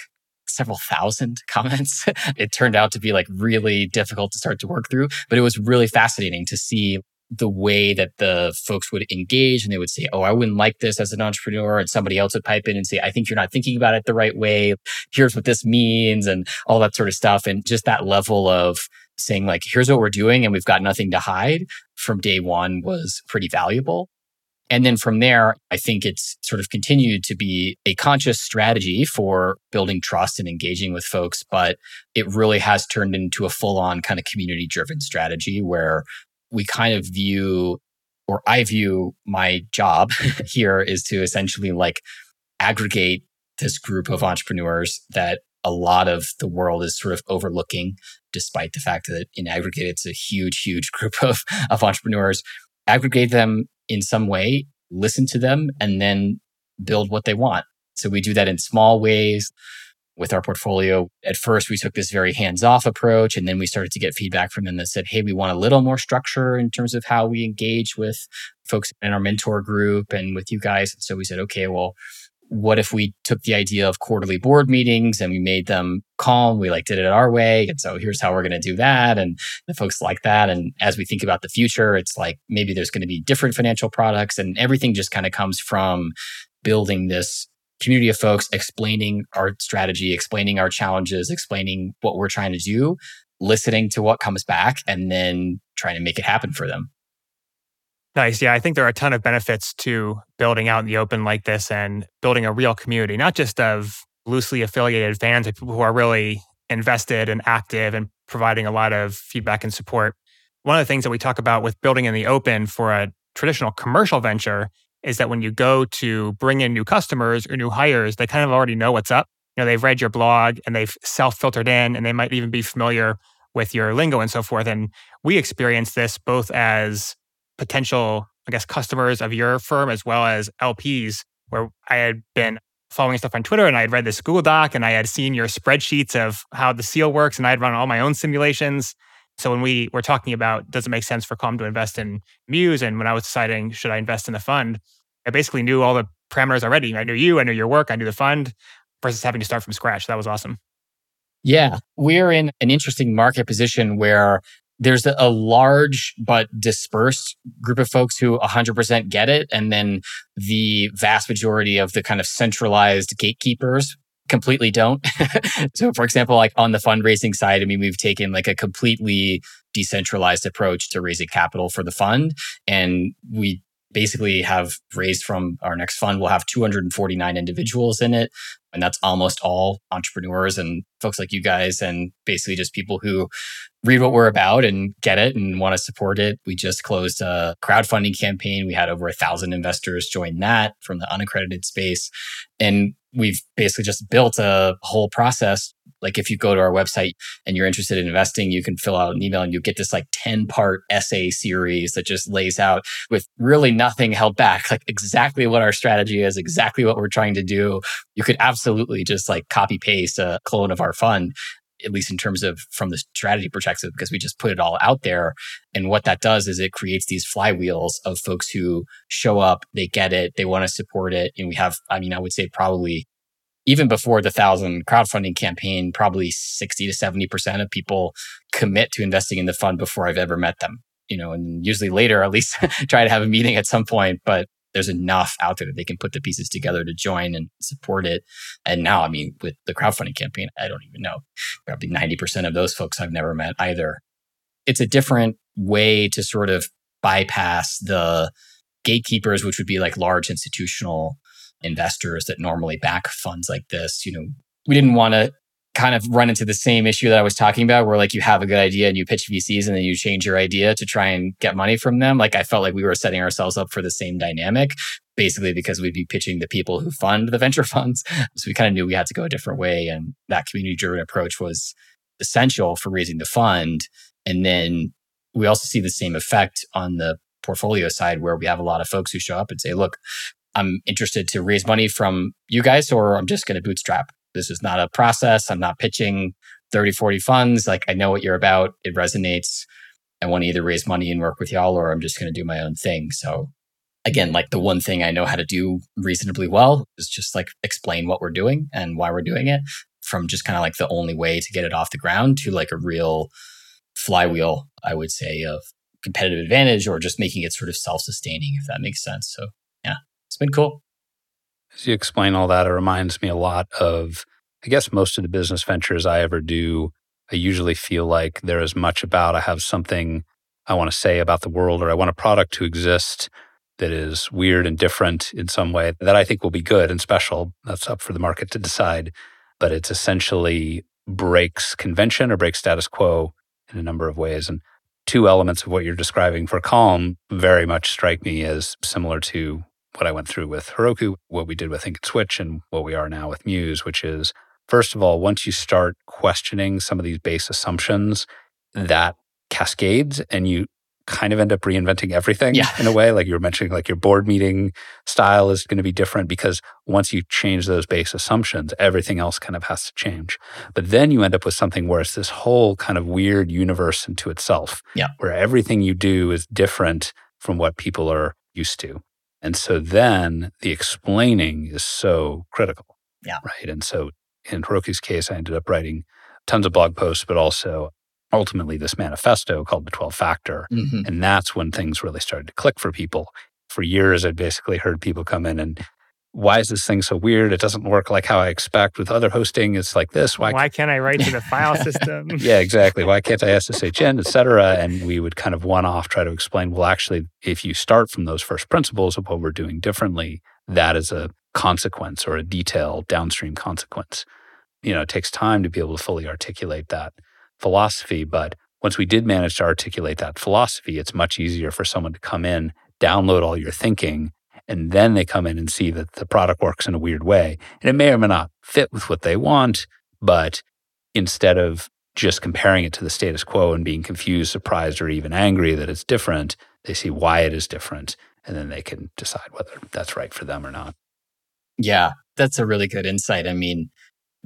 several thousand comments. It turned out to be like really difficult to start to work through, but it was really fascinating to see the way that the folks would engage, and they would say, oh, I wouldn't like this as an entrepreneur. And somebody else would pipe in and say, I think you're not thinking about it the right way. Here's what this means and all that sort of stuff. And just that level of saying like, here's what we're doing and we've got nothing to hide from day one was pretty valuable. And then from there, I think it's sort of continued to be a conscious strategy for building trust and engaging with folks, but it really has turned into a full-on kind of community-driven strategy where we kind of view, or I view my job here is to essentially like aggregate this group of entrepreneurs that a lot of the world is sort of overlooking, despite the fact that in aggregate, it's a huge, huge group of, of entrepreneurs, aggregate them in some way, listen to them, and then build what they want. So we do that in small ways with our portfolio. At first, we took this very hands-off approach, and then we started to get feedback from them that said, hey, we want a little more structure in terms of how we engage with folks in our mentor group and with you guys. And so we said, okay, well, what if we took the idea of quarterly board meetings and we made them calm? We like did it our way. And so here's how we're going to do that. And the folks like that. And as we think about the future, it's like maybe there's going to be different financial products, and everything just kind of comes from building this community of folks, explaining our strategy, explaining our challenges, explaining what we're trying to do, listening to what comes back, and then trying to make it happen for them. Nice. Yeah, I think there are a ton of benefits to building out in the open like this and building a real community, not just of loosely affiliated fans, but people who are really invested and active and providing a lot of feedback and support. One of the things that we talk about with building in the open for a traditional commercial venture is that when you go to bring in new customers or new hires, they kind of already know what's up. You know, they've read your blog and they've self-filtered in, and they might even be familiar with your lingo and so forth. And we experience this both as potential, I guess, customers of your firm as well as L Ps, where I had been following stuff on Twitter and I had read this Google Doc and I had seen your spreadsheets of how the seal works, and I had run all my own simulations. So when we were talking about, does it make sense for Calm to invest in Muse? And when I was deciding, should I invest in the fund? I basically knew all the parameters already. I knew you, I knew your work, I knew the fund, versus having to start from scratch. That was awesome. Yeah, we're in an interesting market position where there's a large but dispersed group of folks who one hundred percent get it. And then the vast majority of the kind of centralized gatekeepers completely don't. So for example, like on the fundraising side, I mean, we've taken like a completely decentralized approach to raising capital for the fund. And we basically have raised from our next fund, we'll have two hundred forty-nine individuals in it. And that's almost all entrepreneurs and folks like you guys, and basically just people who read what we're about and get it and want to support it. We just closed a crowdfunding campaign. We had over a thousand investors join that from the unaccredited space. And we've basically just built a whole process. Like if you go to our website and you're interested in investing, you can fill out an email and you get this like ten-part essay series that just lays out with really nothing held back, like exactly what our strategy is, exactly what we're trying to do. You could absolutely just like copy paste a clone of our fund, at least in terms of from the strategy perspective, because we just put it all out there. And what that does is it creates these flywheels of folks who show up, they get it, they want to support it. And we have, I mean, I would say probably even before the thousand crowdfunding campaign, probably sixty to seventy percent of people commit to investing in the fund before I've ever met them, you know, and usually later, at least try to have a meeting at some point, but there's enough out there that they can put the pieces together to join and support it. And now, I mean, with the crowdfunding campaign, I don't even know, probably ninety percent of those folks I've never met either. It's a different way to sort of bypass the gatekeepers, which would be like large institutional investors that normally back funds like this. You know, we didn't want to kind of run into the same issue that I was talking about, where like you have a good idea and you pitch V Cs and then you change your idea to try and get money from them. Like I felt like we were setting ourselves up for the same dynamic, basically because we'd be pitching the people who fund the venture funds. So we kind of knew we had to go a different way. And that community-driven approach was essential for raising the fund. And then we also see the same effect on the portfolio side, where we have a lot of folks who show up and say, look, I'm interested to raise money from you guys, or I'm just going to bootstrap. This is not a process. I'm not pitching thirty, forty funds. Like, I know what you're about. It resonates. I want to either raise money and work with y'all, or I'm just going to do my own thing. So again, like the one thing I know how to do reasonably well is just like explain what we're doing and why we're doing it. from just kind of like the only way to get it off the ground to like a real flywheel, I would say, of competitive advantage, or just making it sort of self-sustaining, if that makes sense. So yeah, it's been cool. As you explain all that, it reminds me a lot of, I guess, most of the business ventures I ever do. I usually feel like there is much about, I have something I want to say about the world, or I want a product to exist that is weird and different in some way that I think will be good and special. That's up for the market to decide. But it's essentially breaks convention or breaks status quo in a number of ways. And two elements of what you're describing for Calm very much strike me as similar to what I went through with Heroku, what we did with Think and Switch, and what we are now with Muse, which is, first of all, once you start questioning some of these base assumptions, that cascades and you kind of end up reinventing everything yeah. in a way. Like you were mentioning, like your board meeting style is going to be different because once you change those base assumptions, everything else kind of has to change. But then you end up with something where it's this whole kind of weird universe into itself, yeah. where everything you do is different from what people are used to. And so then the explaining is so critical, yeah. right? And so in Heroku's case, I ended up writing tons of blog posts, but also ultimately this manifesto called the twelve factor. Mm-hmm. And that's when things really started to click for people. For years, I'd basically heard people come in and, why is this thing so weird? It doesn't work like how I expect with other hosting. It's like this. Why, why can't I write to the file system? Yeah, exactly. Why can't I S S H in, et cetera? And we would kind of one-off try to explain, well, actually, if you start from those first principles of what we're doing differently, that is a consequence or a detail downstream consequence. You know, it takes time to be able to fully articulate that philosophy. But once we did manage to articulate that philosophy, it's much easier for someone to come in, download all your thinking, and then they come in and see that the product works in a weird way. And it may or may not fit with what they want, but instead of just comparing it to the status quo and being confused, surprised, or even angry that it's different, they see why it is different, and then they can decide whether that's right for them or not. Yeah, that's a really good insight. I mean,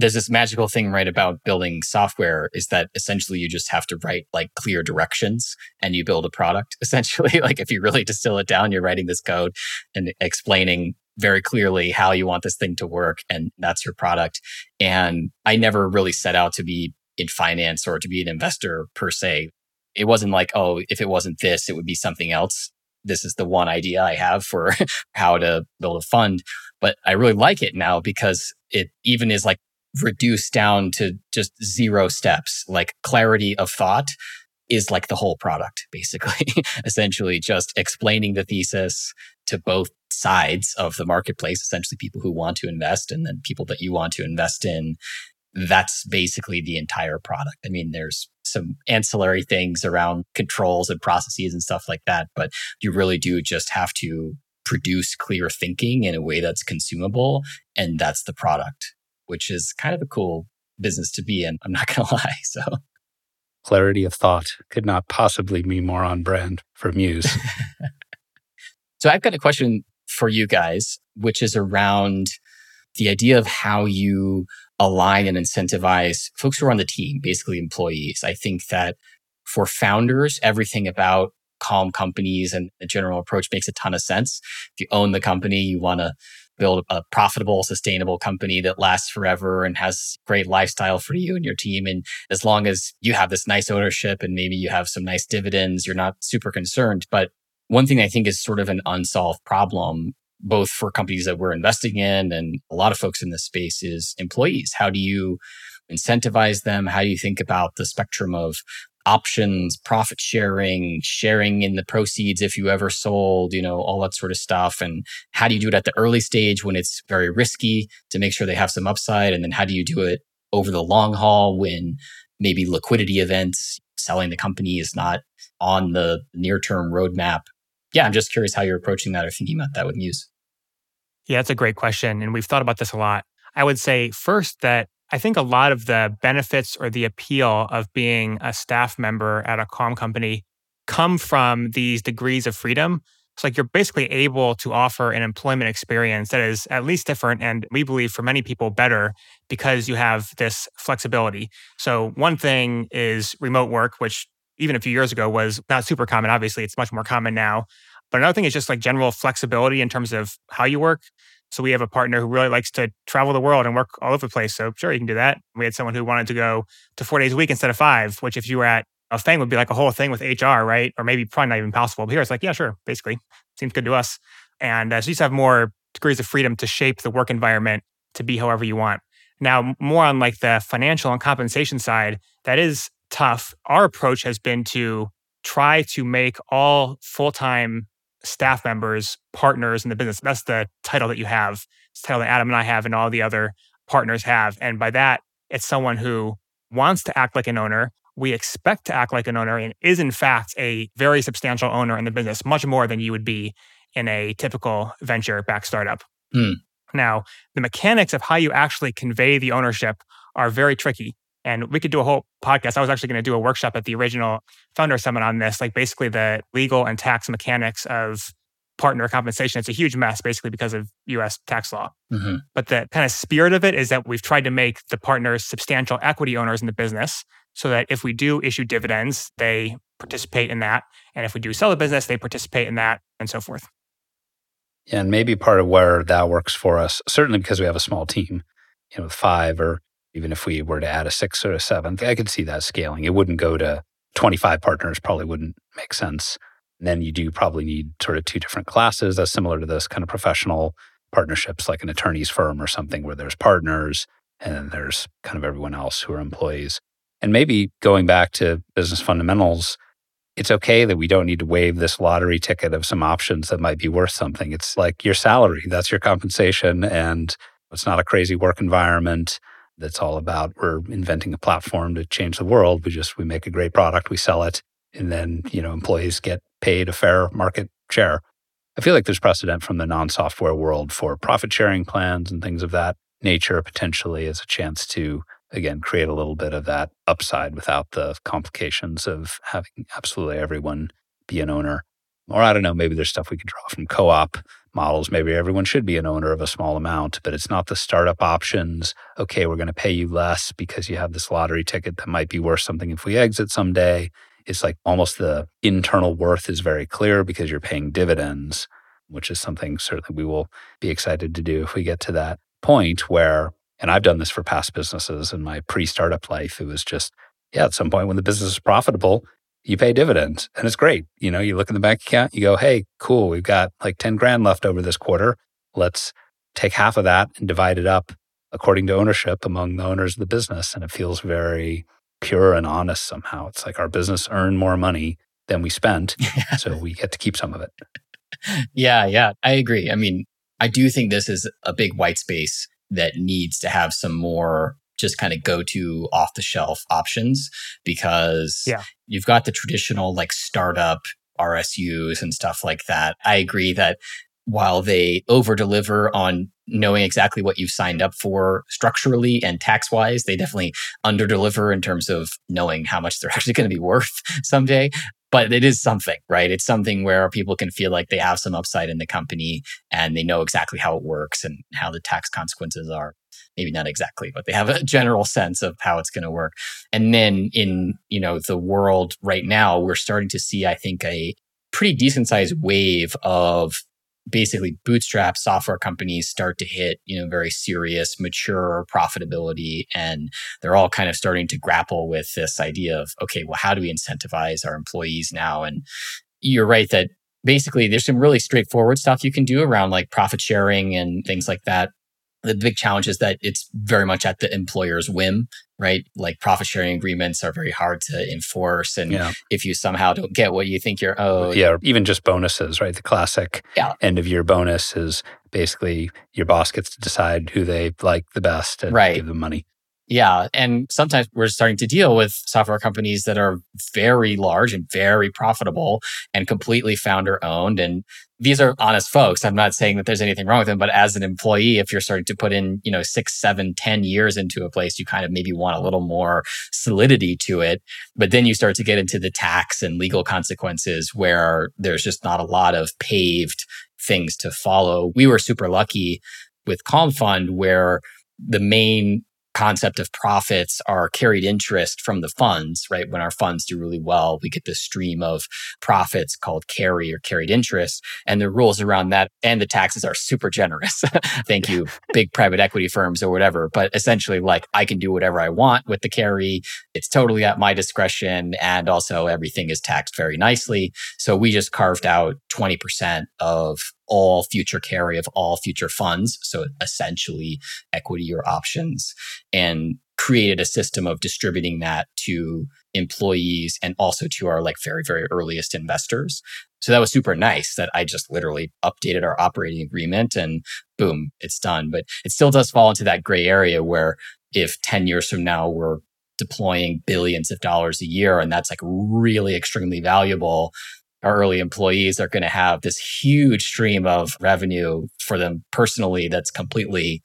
there's this magical thing, right, about building software is that essentially you just have to write like clear directions and you build a product. Essentially, like if you really distill it down, you're writing this code and explaining very clearly how you want this thing to work, and that's your product. And I never really set out to be in finance or to be an investor per se. It wasn't like, oh, if it wasn't this, it would be something else. This is the one idea I have for how to build a fund. But I really like it now because it even is like reduced down to just zero steps. Like clarity of thought is like the whole product, basically. Essentially just explaining the thesis to both sides of the marketplace, essentially people who want to invest and then people that you want to invest in. That's basically the entire product. I mean, there's some ancillary things around controls and processes and stuff like that, but you really do just have to produce clear thinking in a way that's consumable, and that's the product, which is kind of a cool business to be in. I'm not going to lie. So, clarity of thought could not possibly be more on brand for Muse. So I've got a question for you guys, which is around the idea of how you align and incentivize folks who are on the team, basically employees. I think that for founders, everything about Calm companies and the general approach makes a ton of sense. If you own the company, you want to build a profitable, sustainable company that lasts forever and has great lifestyle for you and your team. And as long as you have this nice ownership and maybe you have some nice dividends, you're not super concerned. But one thing I think is sort of an unsolved problem, both for companies that we're investing in and a lot of folks in this space, is employees. How do you incentivize them? How do you think about the spectrum of options, profit sharing, sharing in the proceeds if you ever sold, you know, all that sort of stuff? And how do you do it at the early stage when it's very risky to make sure they have some upside? And then how do you do it over the long haul when maybe liquidity events, selling the company is not on the near-term roadmap? Yeah, I'm just curious how you're approaching that or thinking about that with Muse. Yeah, that's a great question. And we've thought about this a lot. I would say first that I think a lot of the benefits or the appeal of being a staff member at a Calm company come from these degrees of freedom. It's like you're basically able to offer an employment experience that is at least different, and we believe for many people better, because you have this flexibility. So one thing is remote work, which even a few years ago was not super common. Obviously, it's much more common now. But another thing is just like general flexibility in terms of how you work. So we have a partner who really likes to travel the world and work all over the place. So sure, you can do that. We had someone who wanted to go to four days a week instead of five, which if you were at a FANG would be like a whole thing with H R, right? Or maybe probably not even possible. But here it's like, yeah, sure, basically. Seems good to us. And uh, so you just have more degrees of freedom to shape the work environment to be however you want. Now, more on like the financial and compensation side, that is tough. Our approach has been to try to make all full-time staff members partners in the business. That's the title that you have. It's the title that Adam and I have and all the other partners have. And by that, it's someone who wants to act like an owner. We expect to act like an owner and is in fact a very substantial owner in the business, much more than you would be in a typical venture-backed startup. Mm. Now, the mechanics of how you actually convey the ownership are very tricky. And we could do a whole podcast. I was actually going to do a workshop at the original founder summit on this, like basically the legal and tax mechanics of partner compensation. It's a huge mess basically because of U S tax law. Mm-hmm. But the kind of spirit of it is that we've tried to make the partners substantial equity owners in the business so that if we do issue dividends, they participate in that. And if we do sell the business, they participate in that and so forth. And maybe part of where that works for us, certainly because we have a small team, you know, five, or even if we were to add a sixth or a seventh, I could see that scaling. It wouldn't go to twenty-five partners, probably wouldn't make sense. And then you do probably need sort of two different classes. That's similar to this kind of professional partnerships, like an attorney's firm or something where there's partners and then there's kind of everyone else who are employees. And maybe going back to business fundamentals, it's okay that we don't need to waive this lottery ticket of some options that might be worth something. It's like your salary, that's your compensation, and it's not a crazy work environment that's all about we're inventing a platform to change the world. We just, we make a great product, we sell it, and then, you know, employees get paid a fair market share. I feel like there's precedent from the non-software world for profit sharing plans and things of that nature, potentially as a chance to, again, create a little bit of that upside without the complications of having absolutely everyone be an owner. Or I don't know, maybe there's stuff we could draw from co-op models. Maybe everyone should be an owner of a small amount, but it's not the startup options. Okay, we're going to pay you less because you have this lottery ticket that might be worth something if we exit someday. It's like almost the internal worth is very clear because you're paying dividends, which is something certainly we will be excited to do if we get to that point where, and I've done this for past businesses in my pre-startup life, it was just, yeah, at some point when the business is profitable, you pay dividends and it's great. You know, you look in the bank account, you go, hey, cool, we've got like ten grand left over this quarter. Let's take half of that and divide it up according to ownership among the owners of the business. And it feels very pure and honest somehow. It's like our business earned more money than we spent, so we get to keep some of it. Yeah, yeah, I agree. I mean, I do think this is a big white space that needs to have some more just kind of go-to off-the-shelf options, because yeah. you've got the traditional like startup R S Us and stuff like that. I agree that while they over-deliver on knowing exactly what you've signed up for structurally and tax-wise, they definitely under-deliver in terms of knowing how much they're actually going to be worth someday. But it is something, right? It's something where people can feel like they have some upside in the company and they know exactly how it works and how the tax consequences are. Maybe not exactly, but they have a general sense of how it's going to work. And then in, you know, the world right now, we're starting to see, I think, a pretty decent-sized wave of basically bootstrap software companies start to hit, you know, very serious, mature profitability. And they're all kind of starting to grapple with this idea of, okay, well, how do we incentivize our employees now? And you're right that basically there's some really straightforward stuff you can do around like profit sharing and things like that. The big challenge is that it's very much at the employer's whim, right? Like profit sharing agreements are very hard to enforce. And yeah. if you somehow don't get what you think you're owed. Yeah, or even just bonuses, right? The classic yeah. end of year bonus is basically your boss gets to decide who they like the best and right. give them money. Yeah. And sometimes we're starting to deal with software companies that are very large and very profitable and completely founder owned. And these are honest folks. I'm not saying that there's anything wrong with them, but as an employee, if you're starting to put in, you know, six, seven, ten years into a place, you kind of maybe want a little more solidity to it. But then you start to get into the tax and legal consequences where there's just not a lot of paved things to follow. We were super lucky with Comfund where the main concept of profits are carried interest from the funds, right? When our funds do really well, we get this stream of profits called carry or carried interest. And the rules around that and the taxes are super generous. Thank you, big private equity firms or whatever. But essentially, like, I can do whatever I want with the carry. It's totally at my discretion. And also everything is taxed very nicely. So we just carved out twenty percent of all future carry of all future funds, so essentially equity or options, and created a system of distributing that to employees and also to our like very, very earliest investors. So that was super nice that I just literally updated our operating agreement and boom, it's done. But it still does fall into that gray area where if ten years from now we're deploying billions of dollars a year and that's like really extremely valuable, our early employees are going to have this huge stream of revenue for them personally that's completely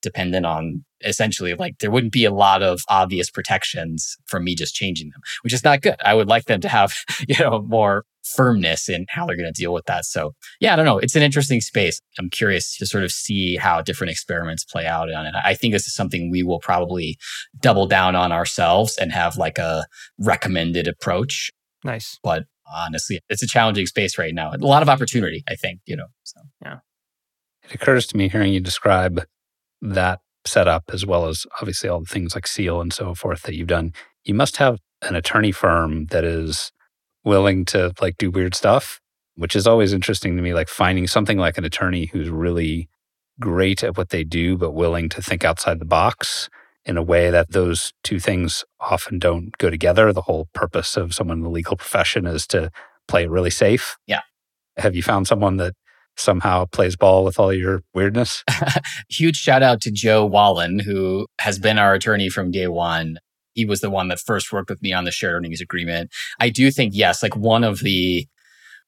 dependent on essentially like there wouldn't be a lot of obvious protections from me just changing them, which is not good. I would like them to have, you know, more firmness in how they're going to deal with that. So yeah, I don't know. It's an interesting space. I'm curious to sort of see how different experiments play out on it. I think this is something we will probably double down on ourselves and have like a recommended approach. Nice. But honestly, it's a challenging space right now. A lot of opportunity, I think, you know. So yeah. It occurs to me hearing you describe that setup, as well as obviously all the things like SEAL and so forth that you've done. You must have an attorney firm that is willing to like do weird stuff, which is always interesting to me, like finding something like an attorney who's really great at what they do, but willing to think outside the box in a way that those two things often don't go together. The whole purpose of someone in the legal profession is to play it really safe. Yeah. Have you found someone that somehow plays ball with all your weirdness? Huge shout out to Joe Wallen, who has been our attorney from day one. He was the one that first worked with me on the shared earnings agreement. I do think, yes, like one of the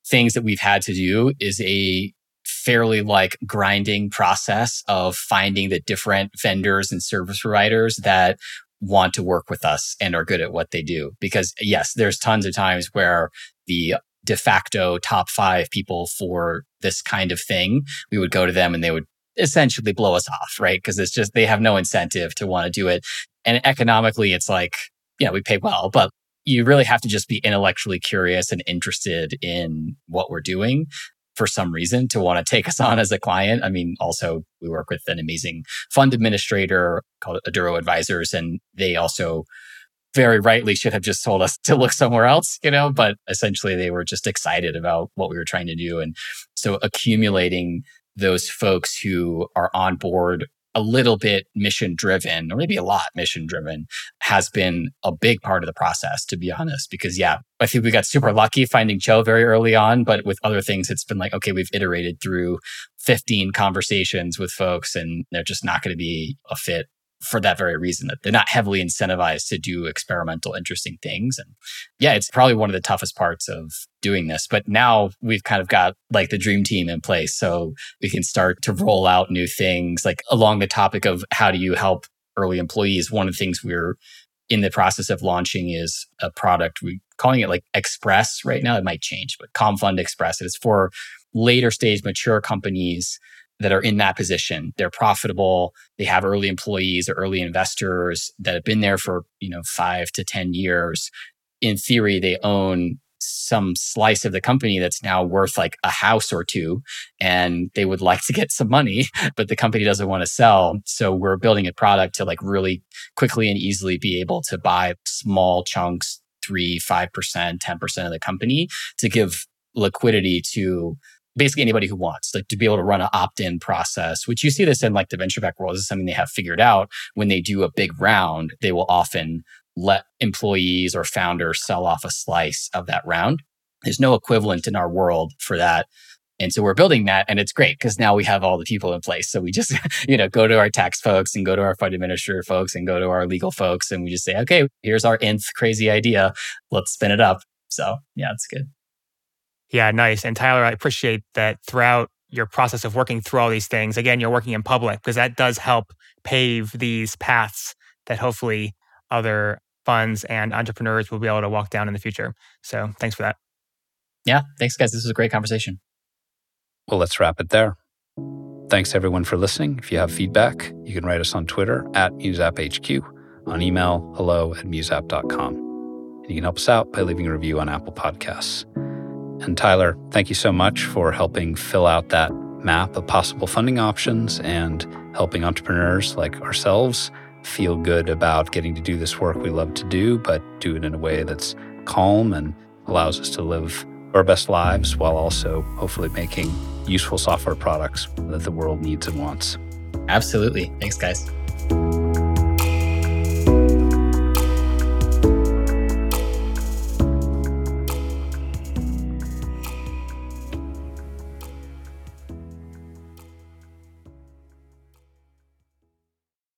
things that we've had to do is a fairly like grinding process of finding the different vendors and service providers that want to work with us and are good at what they do. Because yes, there's tons of times where the de facto top five people for this kind of thing, we would go to them and they would essentially blow us off, right? Because it's just, they have no incentive to want to do it. And economically, it's like, yeah, we pay well, but you really have to just be intellectually curious and interested in what we're doing for some reason to want to take us on as a client. I mean, also we work with an amazing fund administrator called Aduro Advisors, and they also very rightly should have just told us to look somewhere else, you know, but essentially they were just excited about what we were trying to do. And so accumulating those folks who are on board a little bit mission-driven, or maybe a lot mission-driven, has been a big part of the process, to be honest. Because yeah, I think we got super lucky finding Joe very early on, but with other things, it's been like, okay, we've iterated through fifteen conversations with folks and they're just not going to be a fit for that very reason, that they're not heavily incentivized to do experimental, interesting things. And yeah, it's probably one of the toughest parts of doing this. But now we've kind of got like the dream team in place. So we can start to roll out new things, like along the topic of how do you help early employees. One of the things we're in the process of launching is a product. We're calling it like Express right now. It might change, but Comfund Express. It's for later stage mature companies that are in that position. They're profitable. They have early employees or early investors that have been there for, you know, five to ten years. In theory, they own some slice of the company that's now worth like a house or two, and they would like to get some money, but the company doesn't want to sell. So we're building a product to like really quickly and easily be able to buy small chunks, three, five percent, ten percent of the company, to give liquidity to basically anybody who wants, like to be able to run an opt-in process, which you see this in like the venture back world. This is something they have figured out. When they do a big round, they will often let employees or founders sell off a slice of that round. There's no equivalent in our world for that. And so we're building that, and it's great because now we have all the people in place. So we just, you know, go to our tax folks and go to our fund administrator folks and go to our legal folks, and we just say, okay, here's our nth crazy idea. Let's spin it up. So yeah, it's good. Yeah, nice. And Tyler, I appreciate that throughout your process of working through all these things, again, you're working in public, because that does help pave these paths that hopefully other funds and entrepreneurs will be able to walk down in the future. So thanks for that. Yeah, thanks guys. This was a great conversation. Well, let's wrap it there. Thanks everyone for listening. If you have feedback, you can write us on Twitter at MuseAppHQ, on email hello at museapp dot com. And you can help us out by leaving a review on Apple Podcasts. And Tyler, thank you so much for helping fill out that map of possible funding options and helping entrepreneurs like ourselves feel good about getting to do this work we love to do, but do it in a way that's calm and allows us to live our best lives while also hopefully making useful software products that the world needs and wants. Absolutely. Thanks, guys.